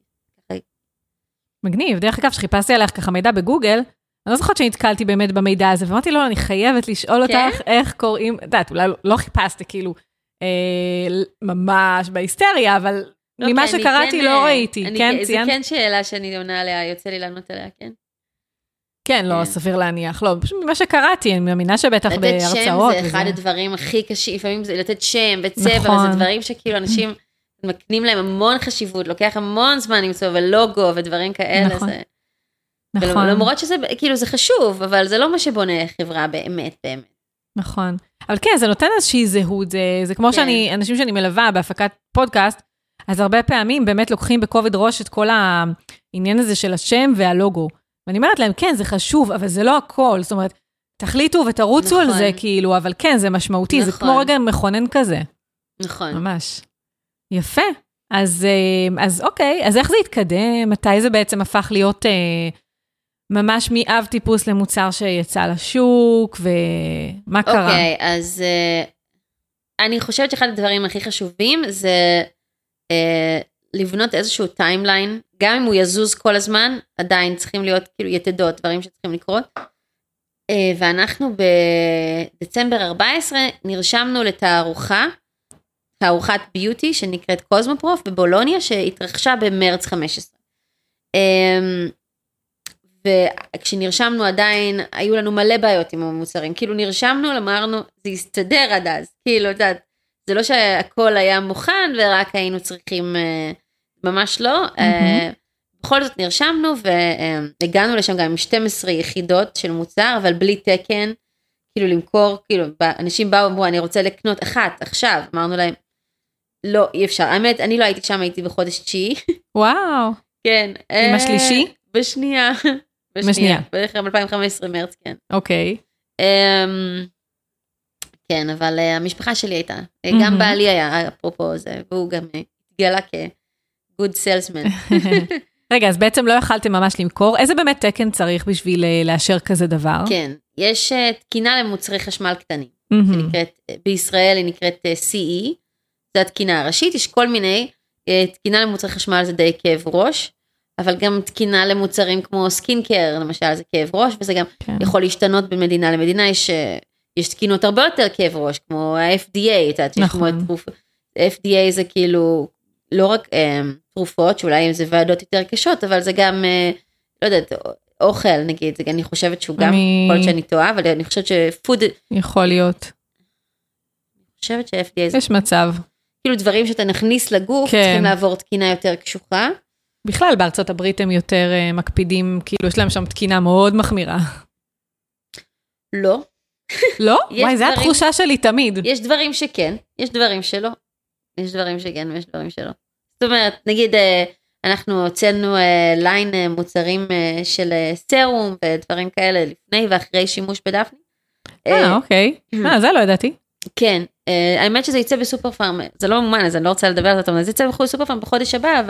מגניב, דרך אגב, שחיפשתי עליך ככה מידע בגוגל, אני לא זוכרת שנתקלתי באמת במידע הזה, ואמרתי, לא, אני חייבת לשאול אותך איך קוראים, דעת, אולי לא חיפשתי כאילו, ממש בהיסטריה, אבל... ממה שקראתי לא ראיתי, כן, ציינתי. זה כן שאלה שאני עונה עליה, יוצא לי לענות עליה, כן? כן, לא, סביר להניח, לא, ממה שקראתי, אני מאמינה שבטח בהרצאות. לתת שם זה אחד הדברים הכי קשים, לפעמים זה לתת שם וצבע, זה דברים שכאילו אנשים מקנים להם המון חשיבות, לוקח המון זמן למצוא, ולוגו ודברים כאלה. נכון. למרות שזה, כאילו, זה חשוב, אבל זה לא מה שבונה חברה באמת, באמת. נכון. אבל כן, זה נותן איזושהי זהות, זה כמו שאני, אנשים שאני מלווה בהפקת פודקאסט, אז הרבה פעמים באמת לוקחים בכובד ראש את כל העניין הזה של השם והלוגו. ואני אומרת להם, כן, זה חשוב, אבל זה לא הכל. זאת אומרת, תחליטו ותרוצו נכון. על זה, כאילו, אבל כן, זה משמעותי. נכון. זה כמו רגע מכונן כזה. נכון. ממש. יפה. אז אוקיי, אז איך זה התקדם? מתי זה בעצם הפך להיות ממש מאב טיפוס למוצר שיצא לשוק, ומה קרה? אוקיי, אז אני חושבת שאחד הדברים הכי חשובים זה... לבנות איזשהו טיימליין, גם אם הוא יזוז כל הזמן, עדיין צריכים להיות כאילו יתדות, דברים שצריכים לקרות. ואנחנו בדצמבר 14 נרשמנו תערוכת ביוטי שנקראת קוזמו פרוף בבולוניה, שהתרחשה במרץ 15. וכשנרשמנו עדיין, היו לנו מלא בעיות עם המוצרים, כאילו נרשמנו, אמרנו, זה יסתדר עד אז, כאילו, אתה יודע, זה לא שהכל היה מוכן, ורק היינו צריכים, ממש לא. בכל זאת נרשמנו, והגענו לשם גם עם 12 יחידות של מוצר, אבל בלי תקן, כאילו למכור, כאילו, אנשים באו ואמרו, אני רוצה לקנות 1 עכשיו, אמרנו להם, לא, אי אפשר. האמת, אני לא הייתי שם, הייתי בחודש 9. וואו. כן. עם השלישי? בשנייה. בשנייה. בערך 2015 מרץ, כן. אוקיי. כן, אבל המשפחה שלי הייתה. גם בעלי היה, אפרופו זה, והוא גם התגלה כ-good salesman. רגע, אז בעצם לא יכלתם ממש למכור. איזה באמת תקן צריך בשביל לאשר כזה דבר? כן, יש תקינה למוצרי חשמל קטנים. בישראל היא נקראת CE, זה התקינה הראשית, יש כל מיני, תקינה למוצרי חשמל זה די כאב ראש, אבל גם תקינה למוצרים כמו סקין קר, למשל, זה כאב ראש, וזה גם יכול להשתנות בין מדינה למדינה, יש תקינות הרבה יותר כאב ראש, כמו ה-FDA, FDA זה כאילו, לא רק תרופות, שאולי אם זה ועדות יותר קשות, אבל זה גם, לא יודעת, אוכל נגיד, אני חושבת שהוא גם, כל שאני טועה, אבל אני חושבת שפוד... יכול להיות. אני חושבת שה-FDA זה... יש מצב. כאילו דברים שאתה נכניס לגוף, צריכים לעבור תקינה יותר קשוחה. בכלל בארצות הברית הם יותר מקפידים, כאילו יש להם שם תקינה מאוד מחמירה. לא. לא? וואי, זו התחושה שלי תמיד. יש דברים שכן, יש דברים שלא. יש דברים שכן ויש דברים שלא. זאת אומרת, נגיד, אנחנו הוצאנו ליין מוצרים של סרום ודברים כאלה לפני ואחרי שימוש בדפני. אוקיי. זה לא ידעתי. כן. האמת שזה יצא בסופר פארם, זה לא מומן, אז אני לא רוצה לדבר על זה, אבל זה יצא בסופר פארם בחודש הבא,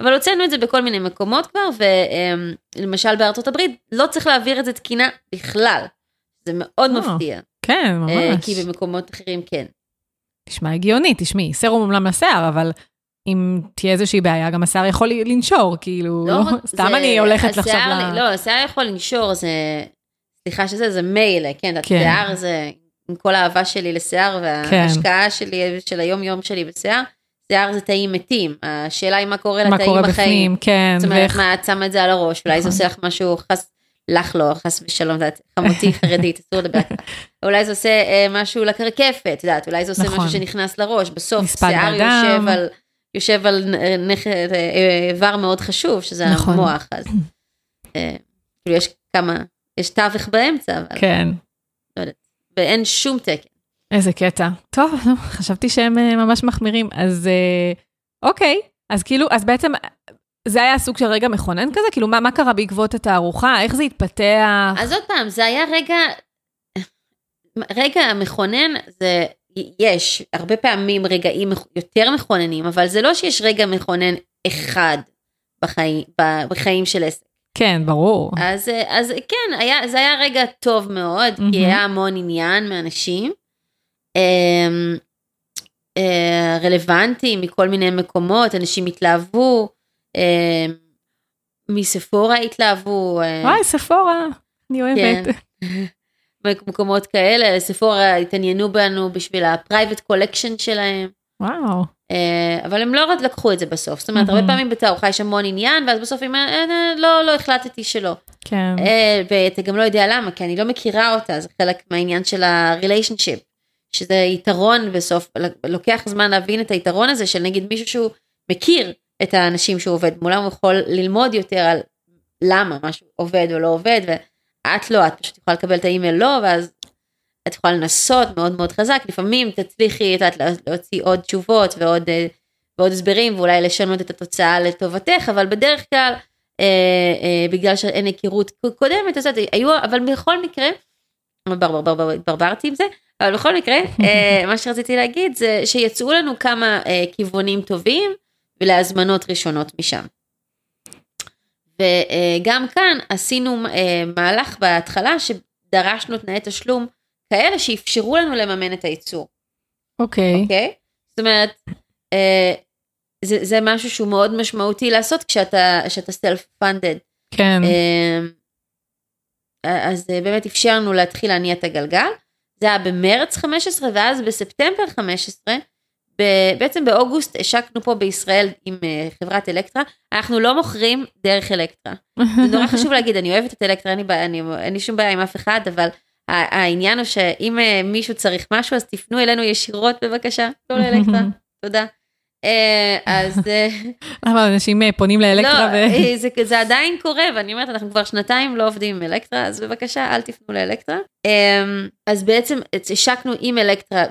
אבל הוצאנו את זה בכל מיני מקומות כבר, ולמשל בארצות הברית, לא צריך להעביר את זה תקינה בכלל. זה מאוד מפתיע. כן, ממש. כי במקומות אחרים כן. תשמע הגיוני, תשמעי, סרום אומנם לשיער, אבל אם תהיה איזושהי בעיה, גם השיער יכול לנשור, כאילו, סתם אני הולכת לחשוב לה... לא, השיער יכול לנשור, זה, סליחה שזה, זה מיילה, כן, השיער זה, עם כל האהבה שלי לשיער, וההשקעה שלי, של היום-יום שלי בשיער, שיער זה תאים מתים, השאלה היא מה קורה לתאים בחיים, זאת אומרת, מה את שמה את זה על הראש, אולי זה עושה לך משהו חס, לך לא, חס ושלום, זאת חמותי חרדית, אסור לדבר ככה. אולי זה עושה משהו לקרקפת, יודעת, אולי זה עושה משהו שנכנס לראש, בסוף שיער יושב על איבר מאוד חשוב, שזה המוח, אז יש כמה, יש תווך באמצע, אבל לא יודעת, ואין שום תקן. איזה קטע. טוב, חשבתי שהם ממש מחמירים, אז אוקיי, אז כאילו, אז בעצם... זה היה סוג של רגע מכונן כזה? כאילו, מה קרה בעקבות התערוכה? איך זה התפתח? אז עוד פעם, זה היה רגע מכונן, זה יש הרבה פעמים רגעים יותר מכוננים, אבל זה לא שיש רגע מכונן אחד בחיים של עסק. כן, ברור. אז כן, זה היה רגע טוב מאוד, כי היה המון עניין מאנשים, רלוונטיים מכל מיני מקומות, אנשים התלהבו, מספורה התלהבו. וואי, ספורה, אני אוהבת. במקומות כאלה, ספורה התעניינו בנו בשביל הפרייבט קולקשן שלהם. וואו. אבל הם לא רק לקחו את זה בסוף. זאת אומרת, הרבה פעמים בתערוכה יש המון עניין, ואז בסוף היא אומרת, לא החלטתי שלא. כן. ואתה גם לא יודע למה, כי אני לא מכירה אותה, זה חלק מהעניין של הריליישנשיפ, שזה יתרון בסוף, לוקח זמן להבין את היתרון הזה, של נגיד מישהו שהוא מכיר, את האנשים שהוא עובד מולם, הוא יכול ללמוד יותר על למה משהו עובד או לא עובד, ואת לא, את פשוט יכולה לקבל את האימייל לא, ואז את יכולה לנסות מאוד מאוד חזק, לפעמים תצליחי להוציא עוד תשובות ועוד הסברים, ואולי לשנות את התוצאה לטובתך, אבל בדרך כלל, בגלל שאין הכירות קודמת, אבל בכל מקרה, התברברתי עם זה, אבל בכל מקרה, מה שרציתי להגיד, זה שיצאו לנו כמה כיוונים טובים, ולהזמנות ראשונות משם. וגם כאן עשינו מהלך בהתחלה שדרשנו תנאי תשלום כאלה שאפשרו לנו לממן את הייצור. אוקיי? זאת אומרת, זה משהו שהוא מאוד משמעותי לעשות כשאתה self-funded. כן. אז באמת אפשרנו להתחיל להניע את הגלגל. זה היה במרץ 15 ואז בספטמבר 15 בעצם באוגוסט השקנו פה בישראל עם חברת אלקטרה, אנחנו לא מוכרים דרך אלקטרה. זה נורא חשוב להגיד, אני אוהבת את אלקטרה, אין לי שום בעיה עם אף אחד, אבל העניין הוא שאם מישהו צריך משהו, אז תפנו אלינו ישירות בבקשה, לא לאלקטרה, תודה. אז... אבל אנשים פונים לאלקטרה ו... לא, זה עדיין קורה, ואני אומרת, אנחנו כבר שנתיים לא עובדים עם אלקטרה, אז בבקשה, אל תפנו לאלקטרה. אז בעצם השקנו עם אלקטרה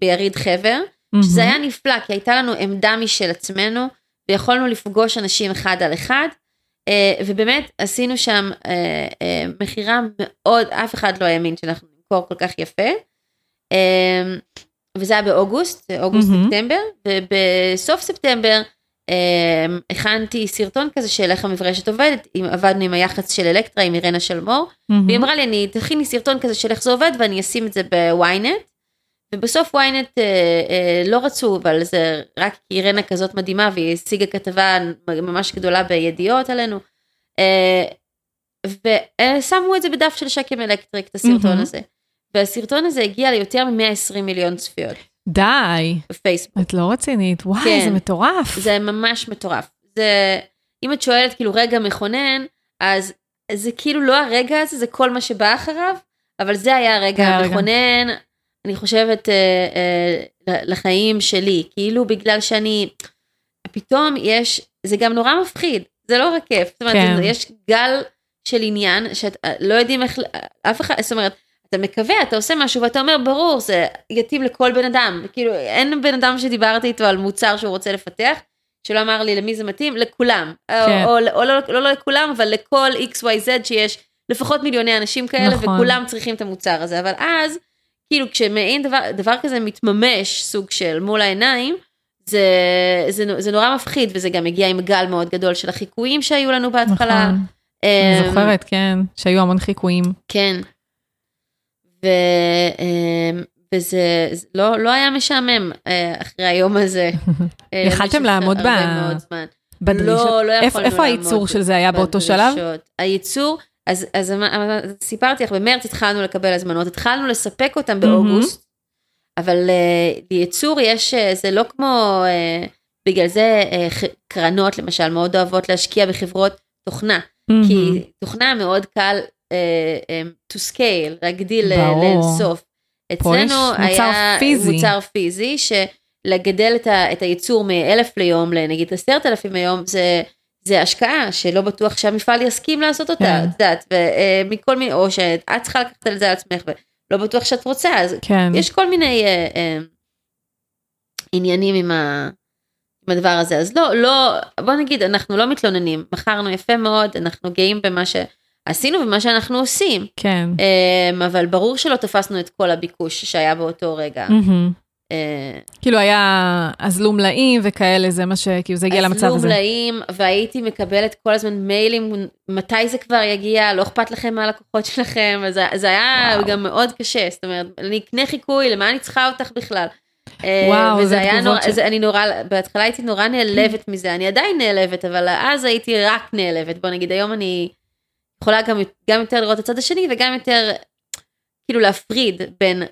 ביריד חבר, שזה היה נפלא, כי הייתה לנו עמדה משל עצמנו, ויכולנו לפגוש אנשים אחד על אחד, ובאמת עשינו שם מחירה מאוד, אף אחד לא האמין שאנחנו נמכור כל כך יפה, וזה היה באוגוסט, אוגוסט-ספטמבר, ובסוף ספטמבר הכנתי סרטון כזה של איך המברשת עובדת, עבדנו עם היחס של אלקטרה, עם אירנה שלמור, והיא אמרה לי, אני תכיני סרטון כזה של איך זה עובד, ואני אשים את זה ב-Y-Net, ובסוף Y-Net לא רצו, אבל זה רק אירנה כזאת מדהימה, והיא השיגה כתבה ממש גדולה בידיעות עלינו, ושמו את זה בדף של שקם אלקטריק, את הסרטון הזה. והסרטון הזה הגיע ליותר מ-120 מיליון צפיות. די. בפייסבוק. את לא רצינית, וואי, כן. זה מטורף. זה ממש מטורף. זה, אם את שואלת כאילו רגע מכונן, אז זה כאילו לא הרגע הזה, זה כל מה שבא אחריו, אבל זה היה הרגע המכונן, אני חושבת לחיים שלי, כאילו בגלל שאני, פתאום יש, זה גם נורא מפחיד, זה לא רק כיף, זאת אומרת, כן. יש גל של עניין, שאת לא יודעים איך, אף אחד, זאת אומרת, אתה מקווה, אתה עושה משהו, ואתה אומר, ברור, זה יתאים לכל בן אדם. כאילו, אין בן אדם שדיברתי איתו על מוצר שהוא רוצה לפתח, שלא אמר לי למי זה מתאים, לכולם. כן. או לא לכולם, אבל לכל XYZ שיש לפחות מיליוני אנשים כאלה, נכון. וכולם צריכים את המוצר הזה. אבל אז, כאילו, כשמעין דבר כזה מתממש, סוג של מול העיניים, זה נורא מפחיד, וזה גם הגיע עם גל מאוד גדול של החיקויים שהיו לנו בהתחלה. נכון. אני זוכרת, כן, שהיו המון חיקויים. כן. וזה לא היה משעמם אחרי היום הזה. יכלתם לעמוד בדרישות? לא יכולנו לעמוד. איפה הייצור של זה היה באותו שלב? הייצור, אז סיפרתי לך, במרץ התחלנו לקבל הזמנות, התחלנו לספק אותם באוגוסט, אבל לייצור יש, זה לא כמו, בגלל זה קרנות למשל, מאוד אוהבות להשקיע בחברות תוכנה, כי תוכנה מאוד קל, to scale, להגדיל לאינסוף. אצלנו היה מוצר פיזי, שלגדל את הייצור מ-1,000 ליום, לנגיד 10,000 ליום, זה השקעה, שלא בטוח שהמפעל יסכים לעשות אותה, ומכל מיני, או שאת צריכה לקחת על זה עצמך, ולא בטוח שאת רוצה, אז יש כל מיני עניינים עם הדבר הזה, אז לא, בוא נגיד, אנחנו לא מתלוננים, מכרנו יפה מאוד, אנחנו גאים במה ש... עשינו במה שאנחנו עושים. כן. אבל ברור שלא תפסנו את כל הביקוש שהיה באותו רגע. כאילו היה אז לומלאים וכאלה, זה מה שכאילו זה הגיע למצב הזה. אז לומלאים, והייתי מקבלת כל הזמן מיילים, מתי זה כבר יגיע, לא אכפת לכם מה הלקוחות שלכם, זה היה גם מאוד קשה, זאת אומרת, אני אקנה חיקוי, למה אני צריכה אותך בכלל? וואו, זה התגובות של... אני נורא, בהתחלה הייתי נורא נעלבת מזה, אני עדיין נעלבת, אבל אז הייתי רק נעלבת, בוא נגיד, היום אני... יכולה גם יותר לראות את הצד השני, וגם יותר, כאילו, להפריד בין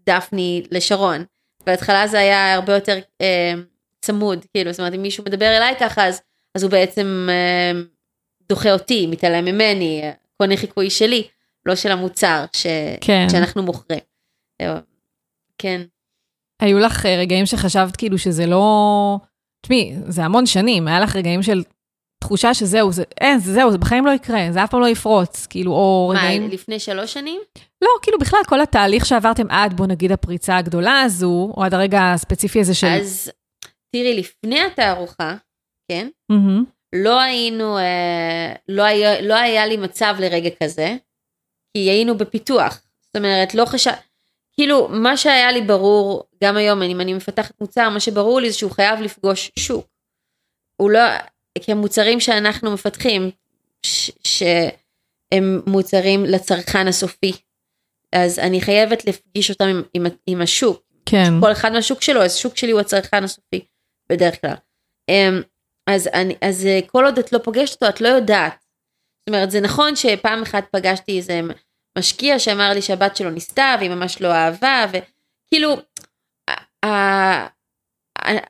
דפני לשרון. בהתחלה זה היה הרבה יותר צמוד, כאילו, זאת אומרת, אם מישהו מדבר אליי ככה, אז הוא בעצם דוחה אותי, מתעלם ממני, קונה חיקוי שלי, לא של המוצר שאנחנו מוכרים. כן. היו לך רגעים שחשבת, כאילו, שזה לא... תשמעי, זה המון שנים, היה לך רגעים של... תחושה שזהו, זה בחיים לא יקרה, זה אף פעם לא יפרוץ, כאילו, או רגעים... מה, לפני 3 שנים? לא, כאילו, בכלל, כל התהליך שעברתם עד, בוא נגיד, הפריצה הגדולה הזו, או עד הרגע הספציפי הזה של... אז, תראי, לפני התערוכה, כן? לא היינו, לא היה לי מצב לרגע כזה, כי היינו בפיתוח. זאת אומרת, לא חשב... כאילו, מה שהיה לי ברור, גם היום, אם אני מפתחת מוצר, מה שברור לי זה שהוא חייב לפגוש שוק. הוא לא... כי המוצרים שאנחנו מפתחים, שהם מוצרים לצרכן הסופי, אז אני חייבת לפגיש אותם עם השוק. כן. כל אחד מהשוק שלו, אז שוק שלי הוא הצרכן הסופי, בדרך כלל. אז כל עוד את לא פוגשת אותו, את לא יודעת. זאת אומרת, זה נכון שפעם אחת פגשתי איזה משקיע, שאמר לי שהבת שלו ניסתה, והיא ממש לא אהבה, וכאילו,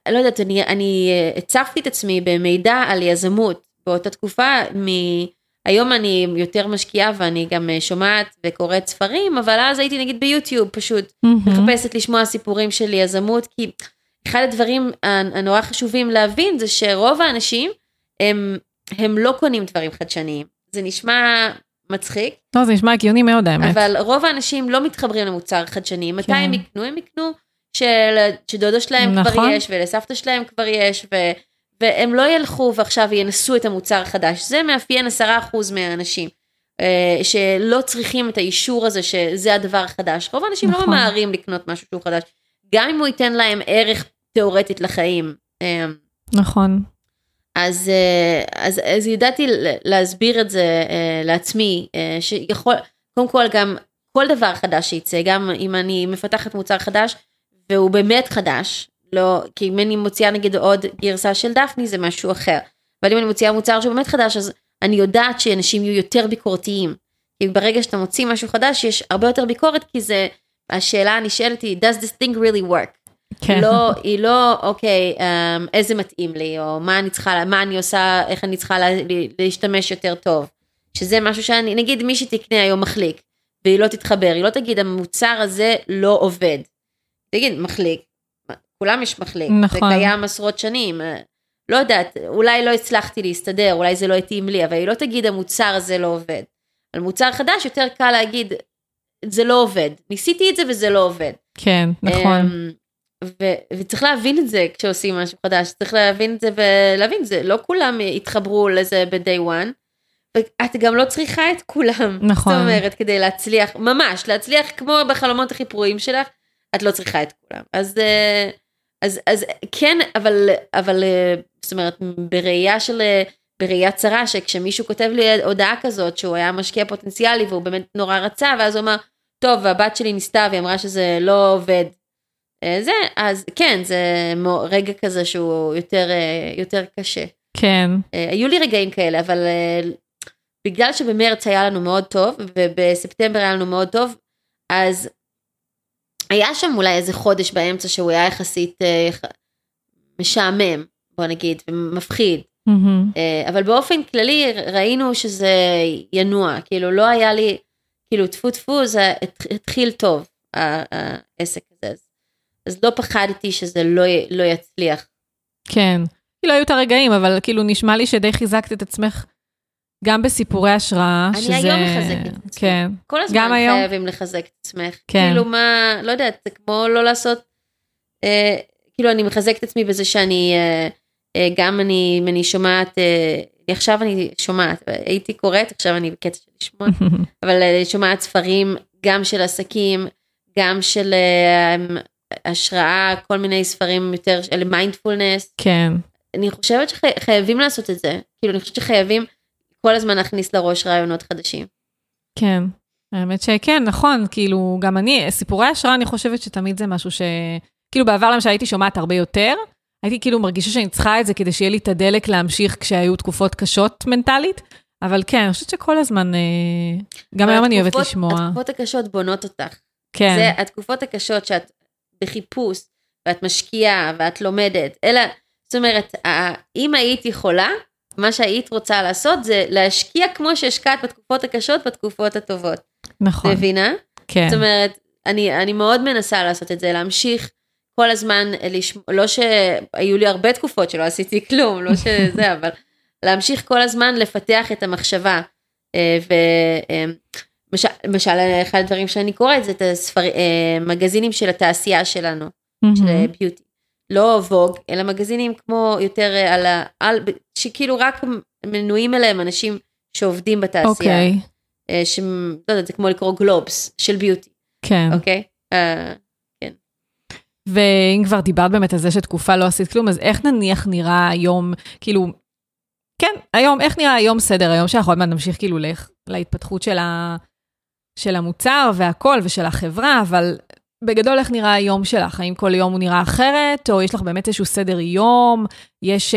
לא יודעת, אני הצפתי את עצמי במידע על יזמות באותה תקופה, היום אני יותר משקיעה ואני גם שומעת וקוראת ספרים, אבל אז הייתי נגיד ביוטיוב פשוט מחפשת לשמוע סיפורים של יזמות, כי אחד הדברים הנורא חשובים להבין זה שרוב האנשים הם לא קונים דברים חדשניים, זה נשמע מצחיק. לא, זה נשמע הגיוני מאוד האמת. אבל רוב האנשים לא מתחברים למוצר חדשני, מתי הם יקנו? הם יקנו שדודו שלהם כבר יש, ולסבתא שלהם כבר יש, והם לא ילכו ועכשיו ינסו את המוצר החדש. זה מאפיין 10% מהאנשים, שלא צריכים את האישור הזה, שזה הדבר החדש. רוב האנשים לא ממהרים לקנות משהו שהוא חדש, גם אם הוא ייתן להם ערך תיאורטית לחיים. נכון. אז ידעתי להסביר את זה לעצמי, שיכול, קודם כל גם כל דבר חדש שיצא, גם אם אני מפתחת מוצר חדש, והוא באמת חדש, לא, כי אם אני מוציאה נגיד עוד גרסה של דפני, זה משהו אחר. אבל אם אני מוציאה מוצר שהוא באמת חדש, אז אני יודעת שאנשים יהיו יותר ביקורתיים. כי ברגע שאתה מוציא משהו חדש, יש הרבה יותר ביקורת, כי זה, השאלה הנשאלת היא, does this thing really work? כן. לא, היא לא, אוקיי, איזה מתאים לי, או מה אני צריכה, מה אני עושה, איך אני צריכה להשתמש יותר טוב. שזה משהו שאני, נגיד מי שתקנה היום מחליק, והיא לא תתחבר, היא לא תגיד, המוצר הזה לא עובד. תגיד, מחליק. כולם יש מחליק, זה קיים עשרות שנים, לא יודעת, אולי לא הצלחתי להסתדר, אולי זה לא התאים לי, אבל היא לא תגיד, המוצר הזה לא עובד. על מוצר חדש יותר קל להגיד, זה לא עובד, ניסיתי את זה וזה לא עובד. כן, נכון. וצריך להבין את זה כשעושים משהו חדש, צריך להבין את זה ולהבין את זה, לא כולם יתחברו לזה ב-day one, ואת גם לא צריכה את כולם, זאת אומרת, כדי להצליח, ממש, להצליח כמו בחלומות הכי פרועים שלך, את לא צריכה את כולם. אז כן, אבל זאת אומרת, בראייה צרה, שכשמישהו כותב לי הודעה כזאת, שהוא היה משקיע פוטנציאלי, והוא באמת נורא רצה, ואז הוא אמר, טוב, הבת שלי ניסתה, והיא אמרה שזה לא עובד. זה, אז כן, זה רגע כזה שהוא יותר קשה. כן. היו לי רגעים כאלה, אבל בגלל שבמרץ היה לנו מאוד טוב, ובספטמבר היה לנו מאוד טוב, אז היה שם אולי איזה חודש באמצע שהוא היה יחסית משעמם, בוא נגיד, ומפחיד. אבל באופן כללי ראינו שזה ינוע, כאילו לא היה לי, כאילו תפו, זה התחיל טוב, העסק הזה. אז לא פחדתי שזה לא יצליח. כן, כאילו היו את הרגעים, אבל כאילו נשמע לי שדי חיזקת את עצמך, גם בסיפורי השראה, אני שזה... היום מחזקת את עצמך. כן. כל הזמן חייבים לחזק את עצמך. כן. כאילו מה, לא יודעת, זה כמו לא לעשות, כאילו אני מחזקת את עצמי בזה שאני, גם אני שומעת, עכשיו אני שומעת, הייתי קוראת, עכשיו אני בקטע של לשמוע, אבל שומעת ספרים, גם של עסקים, גם של השראה, כל מיני ספרים יותר, של מיינדפולנס. כן. אני חושבת שחייבים לעשות את זה. כאילו אני חושבת שחייבים, כל הזמן נכניס לראש רעיונות חדשים. כן, האמת שכן, נכון, כאילו גם אני, סיפורי השראה אני חושבת שתמיד זה משהו ש... כאילו בעבר למשל הייתי שומעת הרבה יותר, הייתי כאילו מרגישה שאני צריכה את זה כדי שיהיה לי את הדלק להמשיך כשהיו תקופות קשות מנטלית, אבל כן, אני חושבת שכל הזמן, גם היום אני אוהבת לשמוע. התקופות הקשות בונות אותך. כן. זה התקופות הקשות שאת בחיפוש, ואת משקיעה, ואת לומדת, אלא, זאת אומרת, אם הייתי חולה, מה שהיית רוצה לעשות זה להשקיע כמו שהשקעת בתקופות הקשות, בתקופות הטובות. נכון. מבינה? כן. זאת אומרת, אני מאוד מנסה לעשות את זה, להמשיך כל הזמן, לא שהיו לי הרבה תקופות שלא עשיתי כלום, לא שזה, אבל להמשיך כל הזמן לפתח את המחשבה. למשל, אחד הדברים שאני קוראת, זה את המגזינים של התעשייה שלנו, של ביוטי. לא ווג, אלא מגזינים כמו יותר שכאילו רק מנויים אליהם אנשים שעובדים בתעשייה. לא יודעת, זה כמו לקרוא גלובס של ביוטי. כן. אוקיי? כן. ואם כבר דיברת באמת על זה שתקופה לא עשית כלום, אז איך נניח נראה היום, כאילו, כן, היום, איך נראה היום סדר, היום שאנחנו עוד מעט נמשיך כאילו להתפתחות של המוצר והכל ושל החברה, אבל... בגדול, איך נראה היום שלך? האם כל יום הוא נראה אחרת, או יש לך באמת איזשהו סדר יום, יש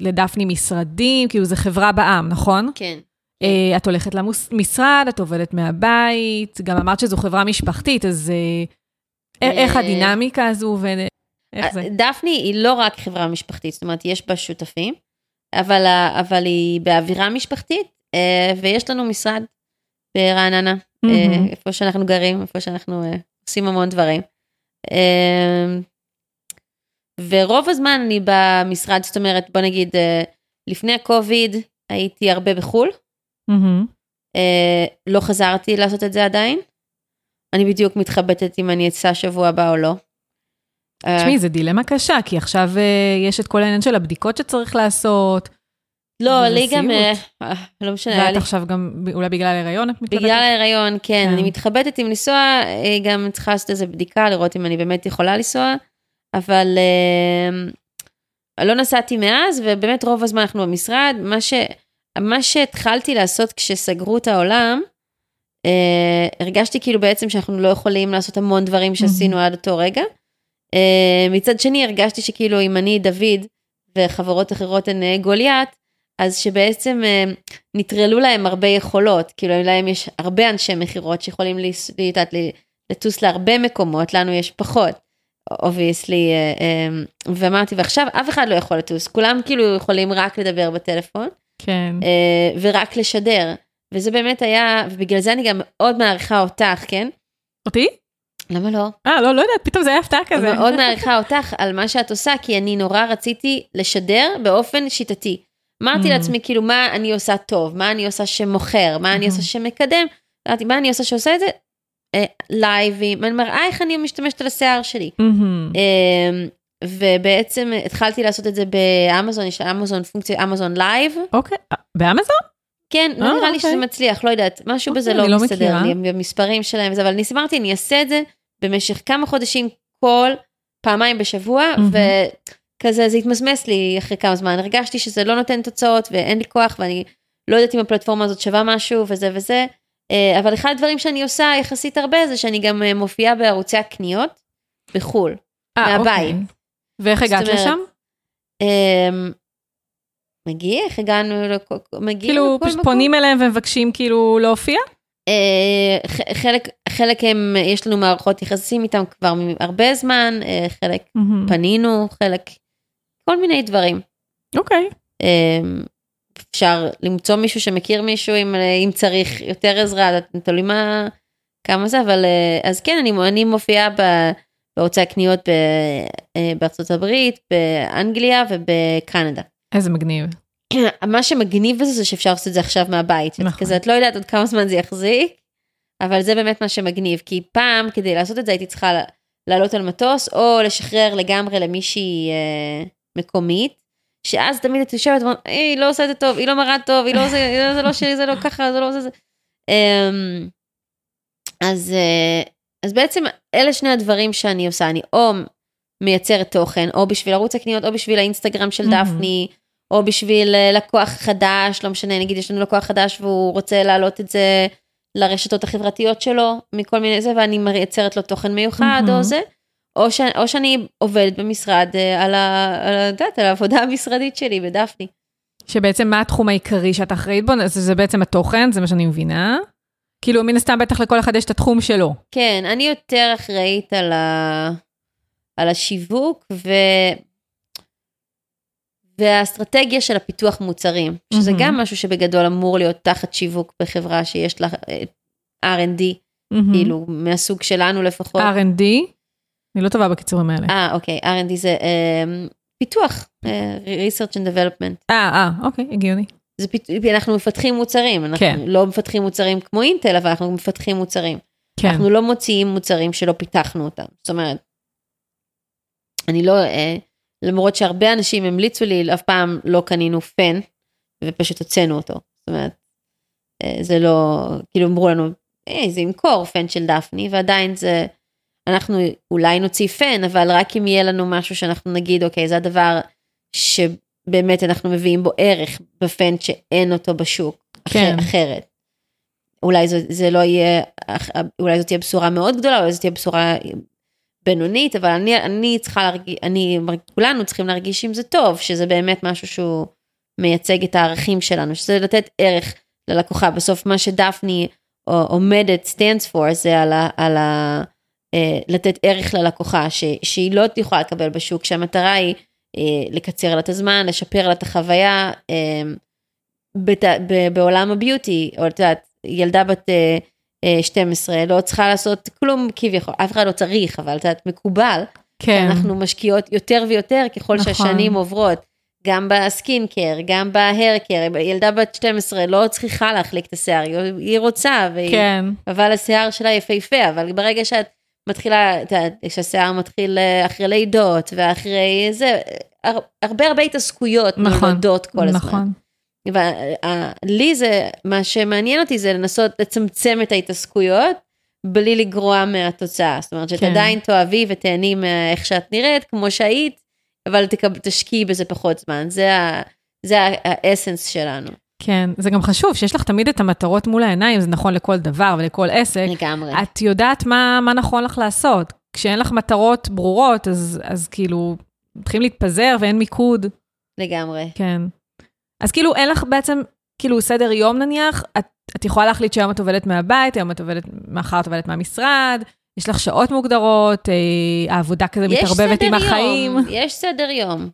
לדפני משרדים, כאילו זה חברה בעם, נכון? כן. את הולכת למשרד, את עובדת מהבית, גם אמרת שזו חברה משפחתית, אז איך הדינמיקה הזו, ואיך זה? דפני היא לא רק חברה משפחתית, זאת אומרת, יש בה שותפים, אבל היא באווירה משפחתית, ויש לנו משרד ברעננה, איפה שאנחנו גרים, איפה שאנחנו... עושים המון דברים. ורוב הזמן אני במשרד, זאת אומרת, בוא נגיד, לפני הקוביד הייתי הרבה בחול. לא חזרתי לעשות את זה עדיין. אני בדיוק מתחבטת אם אני אצא שבוע הבא או לא. תשמעי, זה דילמה קשה, כי עכשיו יש את כל העניין של הבדיקות שצריך לעשות. לא, לי גם, לא משנה. ואת עכשיו גם, אולי בגלל ההיריון את מתלבטת? בגלל ההיריון, כן. אני מתחבטת אם לנסוע, גם צריכה לעשות איזו בדיקה, לראות אם אני באמת יכולה לנסוע, אבל לא נסעתי מאז, ובאמת רוב הזמן אנחנו במשרד. מה שהתחלתי לעשות כשסגרו את העולם, הרגשתי כאילו בעצם שאנחנו לא יכולים לעשות המון דברים שעשינו עד אותו רגע. מצד שני הרגשתי שכאילו אם אני דוד וחברות אחרות הן גוליית, אז שבעצם נטרלו להם הרבה יכולות, כאילו להם יש הרבה אנשי מחירות שיכולים לטוס להרבה מקומות, לנו יש פחות, obviously, ואמרתי, ועכשיו אף אחד לא יכול לטוס, כולם כאילו יכולים רק לדבר בטלפון, כן. ורק לשדר, וזה באמת היה, ובגלל זה אני גם מאוד מעריכה אותך, כן? אותי? למה לא? לא יודעת, פתאום זה היה הפתעה כזה. מאוד מעריכה אותך על מה שאת עושה, כי אני נורא רציתי לשדר באופן שיטתי. אמרתי לעצמי, כאילו, מה אני עושה טוב, מה אני עושה שמוכר, מה אני עושה שמקדם, מה אני עושה שעושה את זה? לייבים, אני מראה איך אני משתמשת על השיער שלי. ובעצם התחלתי לעשות את זה באמזון, יש אמזון פונקציה, אמזון לייב. אוקיי, באמזון? כן, לא נראה לי שזה מצליח, לא יודעת, משהו בזה לא מסתדר לי, במספרים שלהם, אבל אני אמרתי, אני אעשה את זה במשך כמה חודשים, כל פעמיים בשבוע, וכזה זה התמסמס לי אחרי כמה זמן, הרגשתי שזה לא נותן תוצאות, ואין לי כוח, ואני לא יודעת אם הפלטפורמה הזאת שווה משהו, וזה, אבל אחד הדברים שאני עושה יחסית הרבה, זה שאני גם מופיעה בערוצי הקניות, בחול, מהבית. ואיך הגעת לשם? מגיע, איך הגענו, מגיע. כאילו פונים אליהם ומבקשים כאילו להופיע? חלק הם, יש לנו מערכות יחסים איתם כבר הרבה זמן, חלק פנינו, חלק, כל מיני דברים. אוקיי. אפשר למצוא מישהו שמכיר מישהו, אם צריך יותר עזרה, תלוי מה, כמה זה, אבל, אז כן, אני מופיעה בהוצאה קניות בארצות הברית, באנגליה ובקנדה. איזה מגניב. מה שמגניב בזה זה שאפשר לעשות את זה עכשיו מהבית. כזה את לא יודעת עוד כמה זמן זה יחזיק, אבל זה באמת מה שמגניב, כי פעם כדי לעשות את זה הייתי צריכה לעלות על מטוס, או לשחרר לגמרי למישהי מקומית, שאז תמיד את יושבת, היא לא עושה את זה טוב, היא לא מראה טוב, זה לא שלי, זה לא ככה, זה לא זה. אז בעצם אלה שני הדברים שאני עושה, אני או מייצרת תוכן, או בשביל ערוץ הקניות, או בשביל האינסטגרם של דפני, או בשביל לקוח חדש, לא משנה, נגיד יש לנו לקוח חדש, והוא רוצה להעלות את זה לרשתות החברתיות שלו, מכל מיני זה, ואני מייצרת לו תוכן מיוחד, או זה, או שאני עובדת במשרד, על העבודה המשרדית שלי בדפני. שבעצם מה התחום העיקרי שאת אחראית בו, זה בעצם התוכן, זה מה שאני מבינה. כאילו, מן הסתם בטח לכל אחד יש את התחום שלו. כן, אני יותר אחראית על השיווק והאסטרטגיה של הפיתוח מוצרים, שזה גם משהו שבגדול אמור להיות תחת שיווק בחברה שיש לה R&D, כאילו מהסוג שלנו לפחות. R&D? אני לא טובה בקיצורים האלה. אוקיי, R&D זה פיתוח, Research and Development. אוקיי, הגיוני. אנחנו מפתחים מוצרים, אנחנו לא מפתחים מוצרים כמו אינטל, אבל אנחנו מפתחים מוצרים. אנחנו לא מוציאים מוצרים שלא פיתחנו אותם, זאת אומרת, אני לא, למרות שהרבה אנשים המליצו לי, אף פעם לא קנינו פן, ופשוט הוצאנו אותו. זאת אומרת, זה לא, כאילו אמרו לנו, זה ימכור פן של דפני, ועדיין זה, אנחנו אולי נוציא פן, אבל רק אם יהיה לנו משהו שאנחנו נגיד, אוקיי, זה הדבר שבאמת אנחנו מביאים בו ערך בפן שאין אותו בשוק, כן. אחרת. אולי זה לא יהיה, אולי זאת תהיה בשורה מאוד גדולה, אולי זאת תהיה בשורה בינונית, אבל אני צריכה להרגיש, כולנו צריכים להרגיש אם זה טוב, שזה באמת משהו שהוא מייצג את הערכים שלנו, שזה לתת ערך ללקוחה. בסוף מה שדפני עומדת, stands for, זה על לתת ערך ללקוחה, שהיא לא יכולה לקבל בשוק, שהמטרה היא לקצר לה את הזמן, לשפר לה את החוויה, בעולם הביוטי, או ילדה בת 12, לא צריכה לעשות כלום כביכול, אף אחד לא צריך, אבל זה מקובל, כן. אנחנו משקיעות יותר ויותר, ככל נכון. שהשנים עוברות, גם בסקין קר, גם בהר קר, ילדה בת 12 לא צריכה להחליק את השיער, היא רוצה, כן. אבל השיער שלה יפהפה, אבל ברגע שאת מתחילה, כשהשיער מתחיל אחרי לידות, ואחרי זה, הרבה התעסקויות נולדות כל הזמן. נכון. ולי זה, מה שמעניין אותי זה לנסות לצמצם את ההתעסקויות, בלי לגרוע מהתוצאה. זאת אומרת, שאת עדיין תאהבי ותהני מאיך שאת נראית, כמו שהיית, אבל תשקיעי בזה פחות זמן. זה האסנס שלנו. כן, זה גם חשוב שיש לך תמיד את המטרות מול העיניים, זה נכון לכל דבר ולכל עסק. לגמרי. את יודעת מה נכון לך לעשות. כשאין לך מטרות ברורות, אז כאילו, מתחילים להתפזר ואין מיקוד. לגמרי. כן. אז כאילו, אין לך בעצם, כאילו, סדר יום נניח, את יכולה להחליט שהיום את עובדת מהבית, היום את עובדת, מחר את עובדת מהמשרד, יש לך שעות מוגדרות, העבודה כזה מתערבבת עם החיים. יש סדר יום.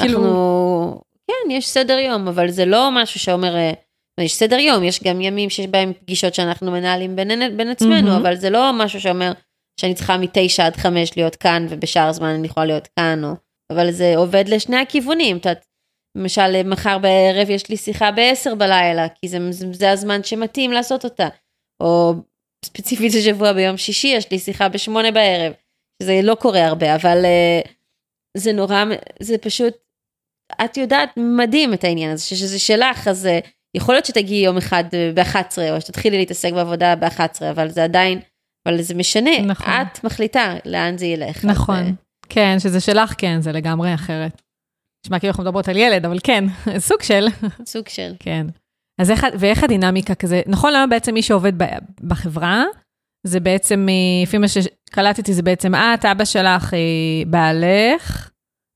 אנחנו... כן, יש סדר יום, אבל זה לא משהו שאומר, יש סדר יום, יש גם ימים שיש בהם פגישות שאנחנו מנהלים בין עצמנו, אבל זה לא משהו שאומר שאני צריכה מ9 עד 5 להיות כאן, ובשאר זמן אני יכולה להיות כאן, אבל זה עובד לשני הכיוונים, למשל, מחר בערב יש לי שיחה ב10 בלילה, כי זה הזמן שמתאים לעשות אותה, או ספציפית השבוע ביום שישי, יש לי שיחה ב8 בערב, שזה לא קורה הרבה, אבל זה נורא, זה פשוט, את יודעת מדהים את העניין הזה, שזה שלך, אז יכול להיות שתגיעי יום אחד ב-11, או שתתחילי להתעסק בעבודה ב-11, אבל זה עדיין, אבל זה משנה, נכון. את מחליטה לאן זה ילך. נכון, אז... כן, שזה שלך, כן, זה לגמרי אחרת. שמע, כאילו אנחנו מדברות על ילד, אבל כן, סוג של. סוג של. כן. אז ואיך הדינמיקה כזה, נכון למה בעצם מי שעובד בחברה, זה בעצם, לפי מה שקלטתי, זה בעצם את, אבא שלך, בעלך,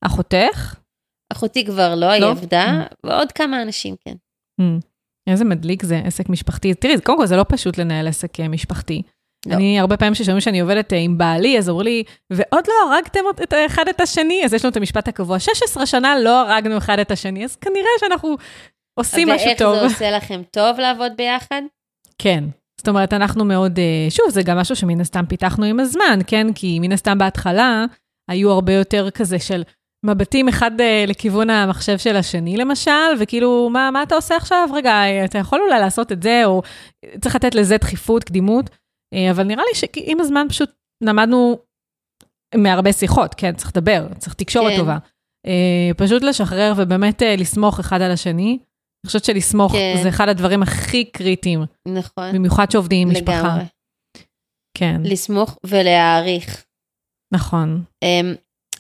אחותך, אחותי כבר לא, היא עבדה, ועוד כמה אנשים, כן. איזה מדליק זה, עסק משפחתי. תראי, קודם כל זה לא פשוט לנהל עסק משפחתי. אני הרבה פעמים ששומעים שאני עובדת עם בעלי, אז אמרו לי, ועוד לא הרגתם אחד את השני, אז יש לנו את המשפט הקבוע, 16 שנה לא הרגנו אחד את השני, אז כנראה שאנחנו עושים משהו טוב. ואיך זה עושה לכם טוב לעבוד ביחד? כן. זאת אומרת, אנחנו מאוד, שוב, זה גם משהו שמן הסתם פיתחנו עם הזמן, כן? כי מן הסתם בהתחלה היו הרבה יותר כזה של מבטים אחד לכיוון המחשב של השני, למשל, וכאילו, מה אתה עושה עכשיו? רגע, אתה יכול אולי לעשות את זה, או צריך לתת לזה דחיפות, קדימות, אבל נראה לי שעם הזמן פשוט למדנו מהרבה שיחות, כן, צריך לדבר, צריך תקשורת טובה. פשוט לשחרר ובאמת לסמוך אחד על השני. אני חושבת שלסמוך זה אחד הדברים הכי קריטיים. נכון. במיוחד שעובדים עם משפחה. כן. לסמוך ולהעריך. נכון.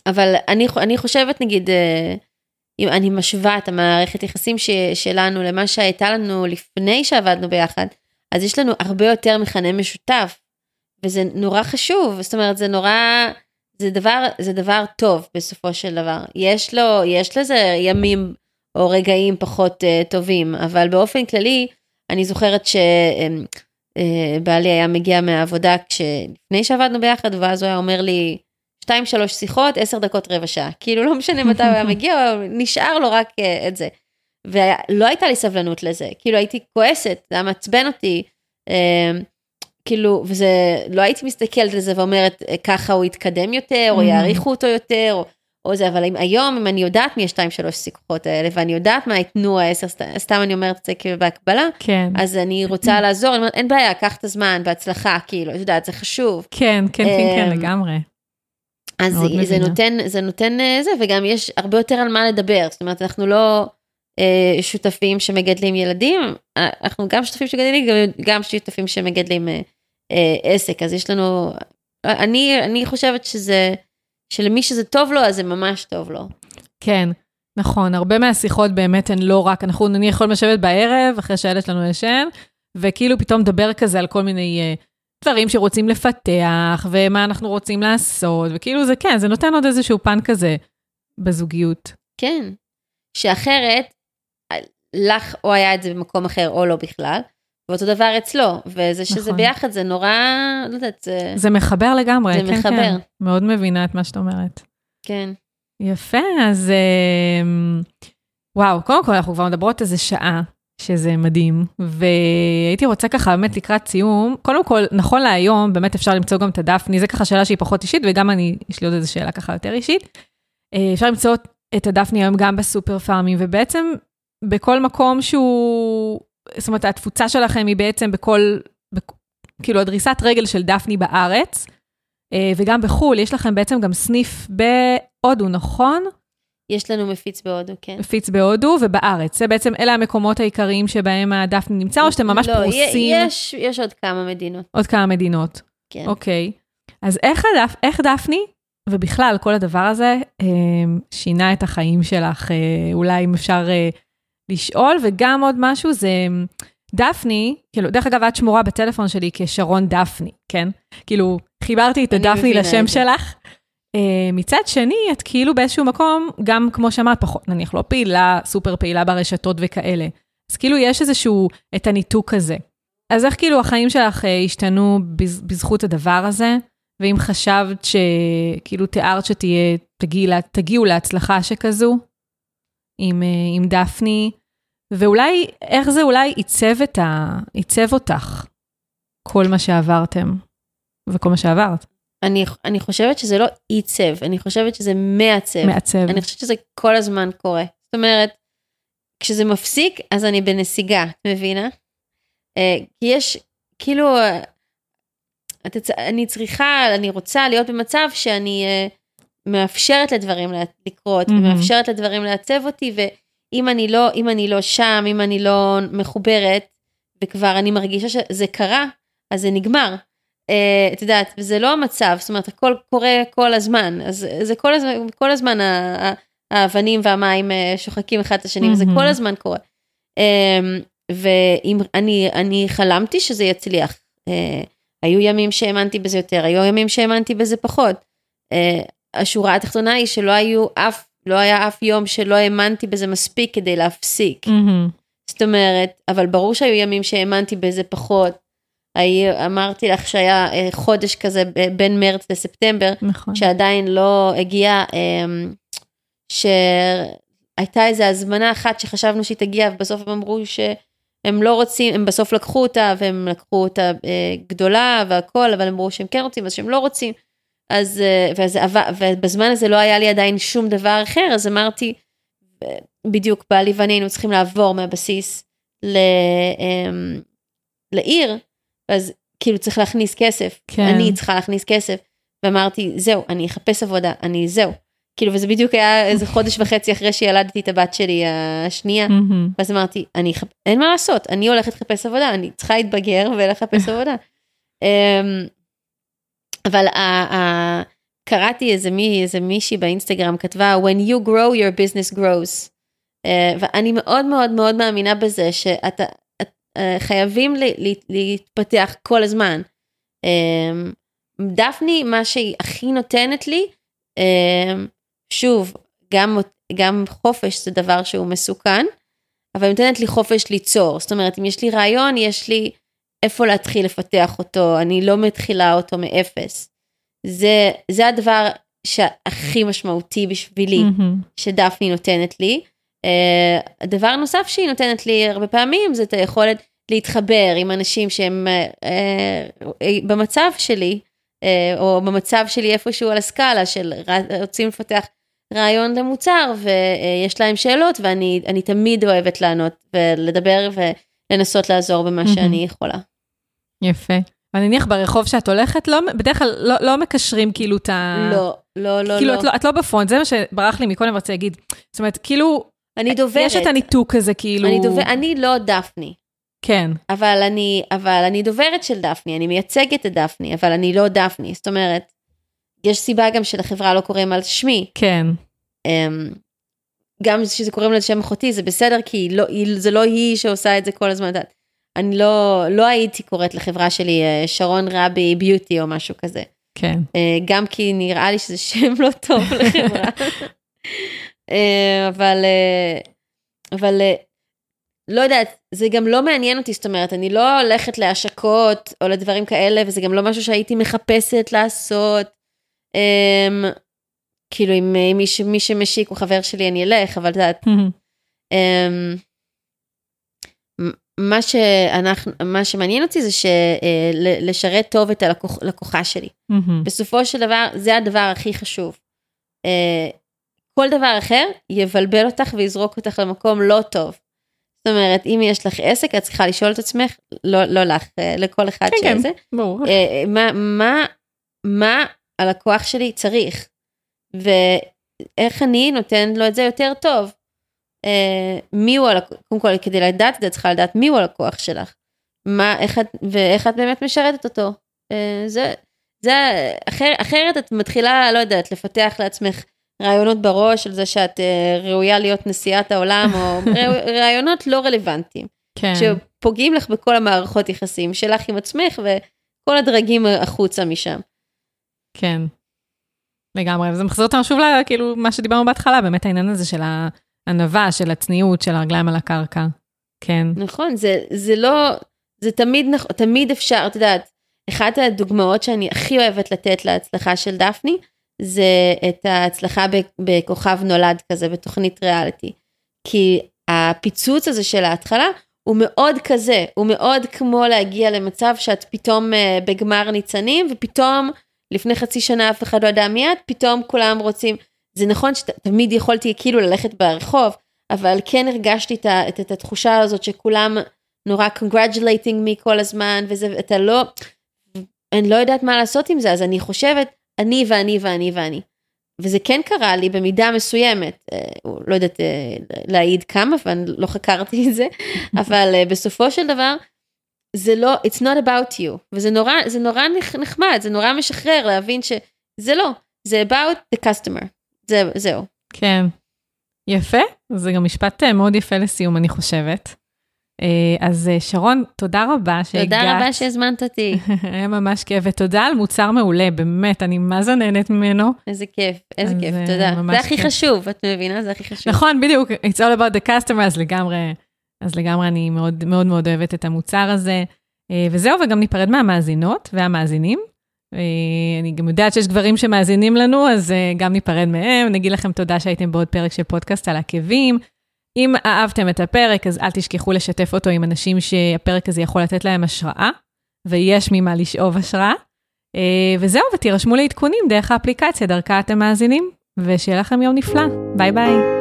אבל אני חושבת, נגיד, אם אני משווה את המערכת יחסים שלנו למה שהייתה לנו לפני שעבדנו ביחד, אז יש לנו הרבה יותר מכנה משותף, וזה נורא חשוב, זאת אומרת, זה דבר טוב בסופו של דבר. יש לזה ימים או רגעים פחות טובים, אבל באופן כללי, אני זוכרת שבעלי היה מגיע מהעבודה לפני שעבדנו ביחד, ואז הוא היה אומר לי, 2-3 שיחות, 10 דקות, רבע שעה. כאילו לא משנה מתי הוא היה מגיע, נשאר לו רק את זה. ולא הייתה לי סבלנות לזה. כאילו הייתי כועסת, זה מעצבן אותי. כאילו, וזה, לא הייתי מסתכלת לזה ואומרת, ככה הוא יתקדם יותר, או יעריכו אותו יותר, או זה, אבל היום, אם אני יודעת מי 2-3 שיחות האלה, ואני יודעת מה יתנו 10, סתם אני אומרת את זה כאילו בהקבלה, כן. אז אני רוצה לעזור, אני אומרת, אין בעיה, קח את הזמן, בהצלחה, כאילו, את יודעת, זה חשוב. כן, כן, כן, לגמרי. אז זה נותן, וגם יש הרבה יותר על מה לדבר, זאת אומרת, אנחנו לא שותפים שמגדלים ילדים, אנחנו גם שותפים שמגדלים, גם שותפים שמגדלים עסק, אז יש לנו, אני חושבת שזה, שלמי שזה טוב לו, אז זה ממש טוב לו. כן, נכון, הרבה מהשיחות באמת הן לא רק, אני יכולים לשבת בערב, אחרי שהילד שלנו ישן, וכאילו פתאום דבר כזה על כל מיני דברים שרוצים לפתח, ומה אנחנו רוצים לעשות, וכאילו זה כן, זה נותן עוד איזשהו פן כזה, בזוגיות. כן, שאחרת, לך או היה את זה במקום אחר, או לא בכלל, ואותו דבר אצלו, וזה שזה נכון. ביחד, זה נורא, לא יודעת, זה מחבר לגמרי, זה כן, מחבר. כן. מאוד מבינה את מה שאת אומרת. כן. יפה, אז, וואו, קודם כל, אנחנו כבר מדברות איזה שעה, שזה מדהים, והייתי רוצה ככה באמת לקראת סיום, קודם כל, נכון להיום, באמת אפשר למצוא גם את הדפני, זה ככה שאלה שהיא פחות אישית, וגם יש לי עוד איזו שאלה ככה יותר אישית, אפשר למצוא את הדפני היום גם בסופר פארמים, ובעצם בכל מקום שהוא, זאת אומרת, התפוצה שלכם היא בעצם בכל, כאילו הדריסת רגל של דפני בארץ, וגם בחול, יש לכם בעצם גם סניף בהודו, נכון? יש לנו מפיץ בהודו, כן. מפיץ בהודו ובארץ. זה בעצם אלה המקומות העיקריים שבהם הדפני נמצא, או שאתם ממש פרוסים? לא, יש עוד כמה מדינות. עוד כמה מדינות. כן. אוקיי. אז איך דפני, ובכלל כל הדבר הזה, שינה את החיים שלך, אולי אם אפשר לשאול, וגם עוד משהו זה... דפני, כאילו, דרך אגב, את שמורה בטלפון שלי כשרון דפני, כן? כאילו, חיברתי את הדפני לשם שלך. מצד שני, את כאילו באיזשהו מקום, גם כמו שאמרת, פחות, נניח לא פעילה, סופר פעילה ברשתות וכאלה. אז כאילו, יש איזשהו, את הניתוק הזה. אז איך כאילו החיים שלך השתנו בזכות הדבר הזה? ואם חשבת שכאילו תיארת שתגיעו להצלחה שכזו, עם דפני... ואולי, איך זה אולי עיצב אותך, כל מה שעברתם, וכל מה שעברת? אני חושבת שזה לא עיצב, אני חושבת שזה מעצב. מעצב. אני חושבת שזה כל הזמן קורה. זאת אומרת, כשזה מפסיק, אז אני בנסיגה, את מבינה? כי יש, כאילו, אני צריכה, אני רוצה להיות במצב שאני מאפשרת לדברים לקרות, ומאפשרת לדברים לעצב אותי, ו... אם אני לא שם, אם אני לא מחוברת, וכבר אני מרגישה שזה קרה, אז זה נגמר. את יודעת, וזה לא המצב, זאת אומרת, הכל קורה כל הזמן, אז זה כל הזמן האבנים והמים שוחקים אחד את השני, וזה כל הזמן קורה. ואני חלמתי שזה יצליח. היו ימים שהאמנתי בזה יותר, היו ימים שהאמנתי בזה פחות. השורה התחתונה היא שלא היו לא היה אף יום שלא האמנתי בזה מספיק כדי להפסיק. זאת אומרת, אבל ברור שהיו ימים שהאמנתי בזה פחות. אמרתי לך שהיה חודש כזה בין מרץ לספטמבר, שעדיין לא הגיע, שהייתה איזו הזמנה אחת שחשבנו שהיא תגיע, ובסוף הם אמרו שהם לא רוצים, הם בסוף לקחו אותה, והם לקחו אותה גדולה והכל, אבל הם אמרו שהם כן רוצים, אז שהם לא רוצים. אז, ובזמן הזה לא היה לי עדיין שום דבר אחר, אז אמרתי, בדיוק בעלי ואני היינו צריכים לעבור מהבסיס לעיר, אז כאילו צריך להכניס כסף, כן. אני צריכה להכניס כסף, ואמרתי, זהו, אני אחפש עבודה, אני זהו, כאילו, וזה בדיוק היה איזה חודש וחצי אחרי שילדתי את הבת שלי השנייה, ואז אמרתי, אין מה לעשות, אני הולכת לחפש עבודה, אני צריכה להתבגר ולחפש עבודה. אבל קראתי איזה מישהי באינסטגרם כתבה, when you grow, your business grows. ואני מאוד מאוד מאוד מאמינה בזה, שאתה חייבים להתפתח כל הזמן. דפני, מה שהיא הכי נותנת לי, שוב, גם חופש זה דבר שהוא מסוכן, אבל היא נותנת לי חופש ליצור. זאת אומרת, אם יש לי רעיון, יש לי... איפה להתחיל לפתח אותו, אני לא מתחילה אותו מאפס. זה הדבר שהכי משמעותי בשבילי, שדפני נותנת לי. הדבר נוסף שהיא נותנת לי הרבה פעמים, זה את היכולת להתחבר עם אנשים שהם במצב שלי, או במצב שלי איפשהו על הסקאלה, של רוצים לפתח רעיון למוצר, ויש להם שאלות, ואני תמיד אוהבת לענות, ולדבר ולנסות לעזור במה שאני יכולה. יפה. ואני נניח ברחוב שאת הולכת, בדרך כלל לא מקשרים כאילו את ה... לא. כאילו את לא בפרונט, זה מה שברח לי מקודם רוצה להגיד. זאת אומרת, כאילו... אני דוברת. יש את הניתוק הזה כאילו... אני לא דפני. כן. אבל אני דוברת של דפני, אני מייצגת את דפני, אבל אני לא דפני. זאת אומרת, יש סיבה גם שלחברה לא קוראים על שמי. כן. גם שזה קוראים לה את שם אחותי, זה בסדר, כי זה לא היא שעושה את זה כל הזמן. אני לא הייתי קוראת לחברה שלי שרון רבי ביוטי או משהו כזה. כן. גם כי נראה לי שזה שם לא טוב לחברה. אבל לא יודעת, זה גם לא מעניין אותי, זאת אומרת, אני לא הולכת להשקות או לדברים כאלה, וזה גם לא משהו שהייתי מחפשת לעשות. כאילו, אם מי שמשיק הוא חבר שלי, אני אלך, אבל זאת, מה שמעניין אותי זה לשרת טוב את הלקוחה שלי. בסופו של דבר, זה הדבר הכי חשוב. כל דבר אחר יבלבל אותך ויזרוק אותך למקום לא טוב. זאת אומרת, אם יש לך עסק, את צריכה לשאול את עצמך, לא לך, לכל אחד של זה. ברור. מה הלקוח שלי צריך? ואיך אני נותן לו את זה יותר טוב? מי הוא הלקוח? קודם כל, כדי לדעת את זה, צריכה לדעת מי הוא הלקוח שלך. ואיך את באמת משרתת אותו? אחרת את מתחילה, לא יודעת, לפתח לעצמך רעיונות בראש על זה שאת ראויה להיות נשיאת העולם, או רעיונות לא רלוונטיים, כן. שפוגעים לך בכל המערכות יחסים שלך עם עצמך, וכל הדרגים החוצה משם. כן, לגמרי, וזה מחזיר אותנו שוב כאילו מה שדיברנו בהתחלה, באמת העניין הזה של הענווה, של הצניעות, של הרגליים על הקרקע, כן. נכון, זה לא, זה תמיד אפשר, את יודעת, אחת הדוגמאות שאני הכי אוהבת לתת להצלחה של דפני, זה את ההצלחה בכוכב נולד כזה, בתוכנית ריאליטי. כי הפיצוץ הזה של ההתחלה, הוא מאוד כזה, הוא מאוד כמו להגיע למצב שאת פתאום בגמר ניצנים, ופתאום לפני חצי שנה אף אחד לא יודע מיד, פתאום כולם רוצים, זה נכון שתמיד יכולתי כאילו ללכת ברחוב, אבל כן הרגשתי את התחושה הזאת שכולם נורא congratulating me כל הזמן, וזה, אתה לא, אני לא יודעת מה לעשות עם זה, אז אני חושבת, אני ואני ואני ואני. וזה כן קרה לי במידה מסוימת, לא יודעת להעיד כמה, אבל לא חקרתי את זה, אבל בסופו של דבר, זה לא, it's not about you, וזה נורא נחמד, זה נורא משחרר להבין שזה לא, זה about the customer, זהו. כן, יפה, זה גם משפט מאוד יפה לסיום, אני חושבת. אז שרון, תודה רבה שהגעת. תודה רבה שהזמנת אותי. היה ממש כיף, ותודה על מוצר מעולה, באמת, אני מה זה נהנית ממנו. איזה כיף, איזה כיף, תודה. זה הכי חשוב, את מבינה, זה הכי חשוב. נכון, בדיוק, it's all about the customer, אז לגמרי אני מאוד מאוד מאוד אוהבת את המוצר הזה, וזהו, וגם ניפרד מהמאזינות והמאזינים, אני גם יודעת שיש גברים שמאזינים לנו, אז גם ניפרד מהם, נגיד לכם תודה שהייתם בעוד פרק של פודקאסט על עקבים, אם אהבתם את הפרק, אז אל תשכחו לשתף אותו עם אנשים שהפרק הזה יכול לתת להם השראה, ויש ממה לשאוב השראה, וזהו, ותירשמו לעדכונים דרך האפליקציה, דרכה אתם מאזינים, ושיהיה לכם יום נפלא. ביי ביי.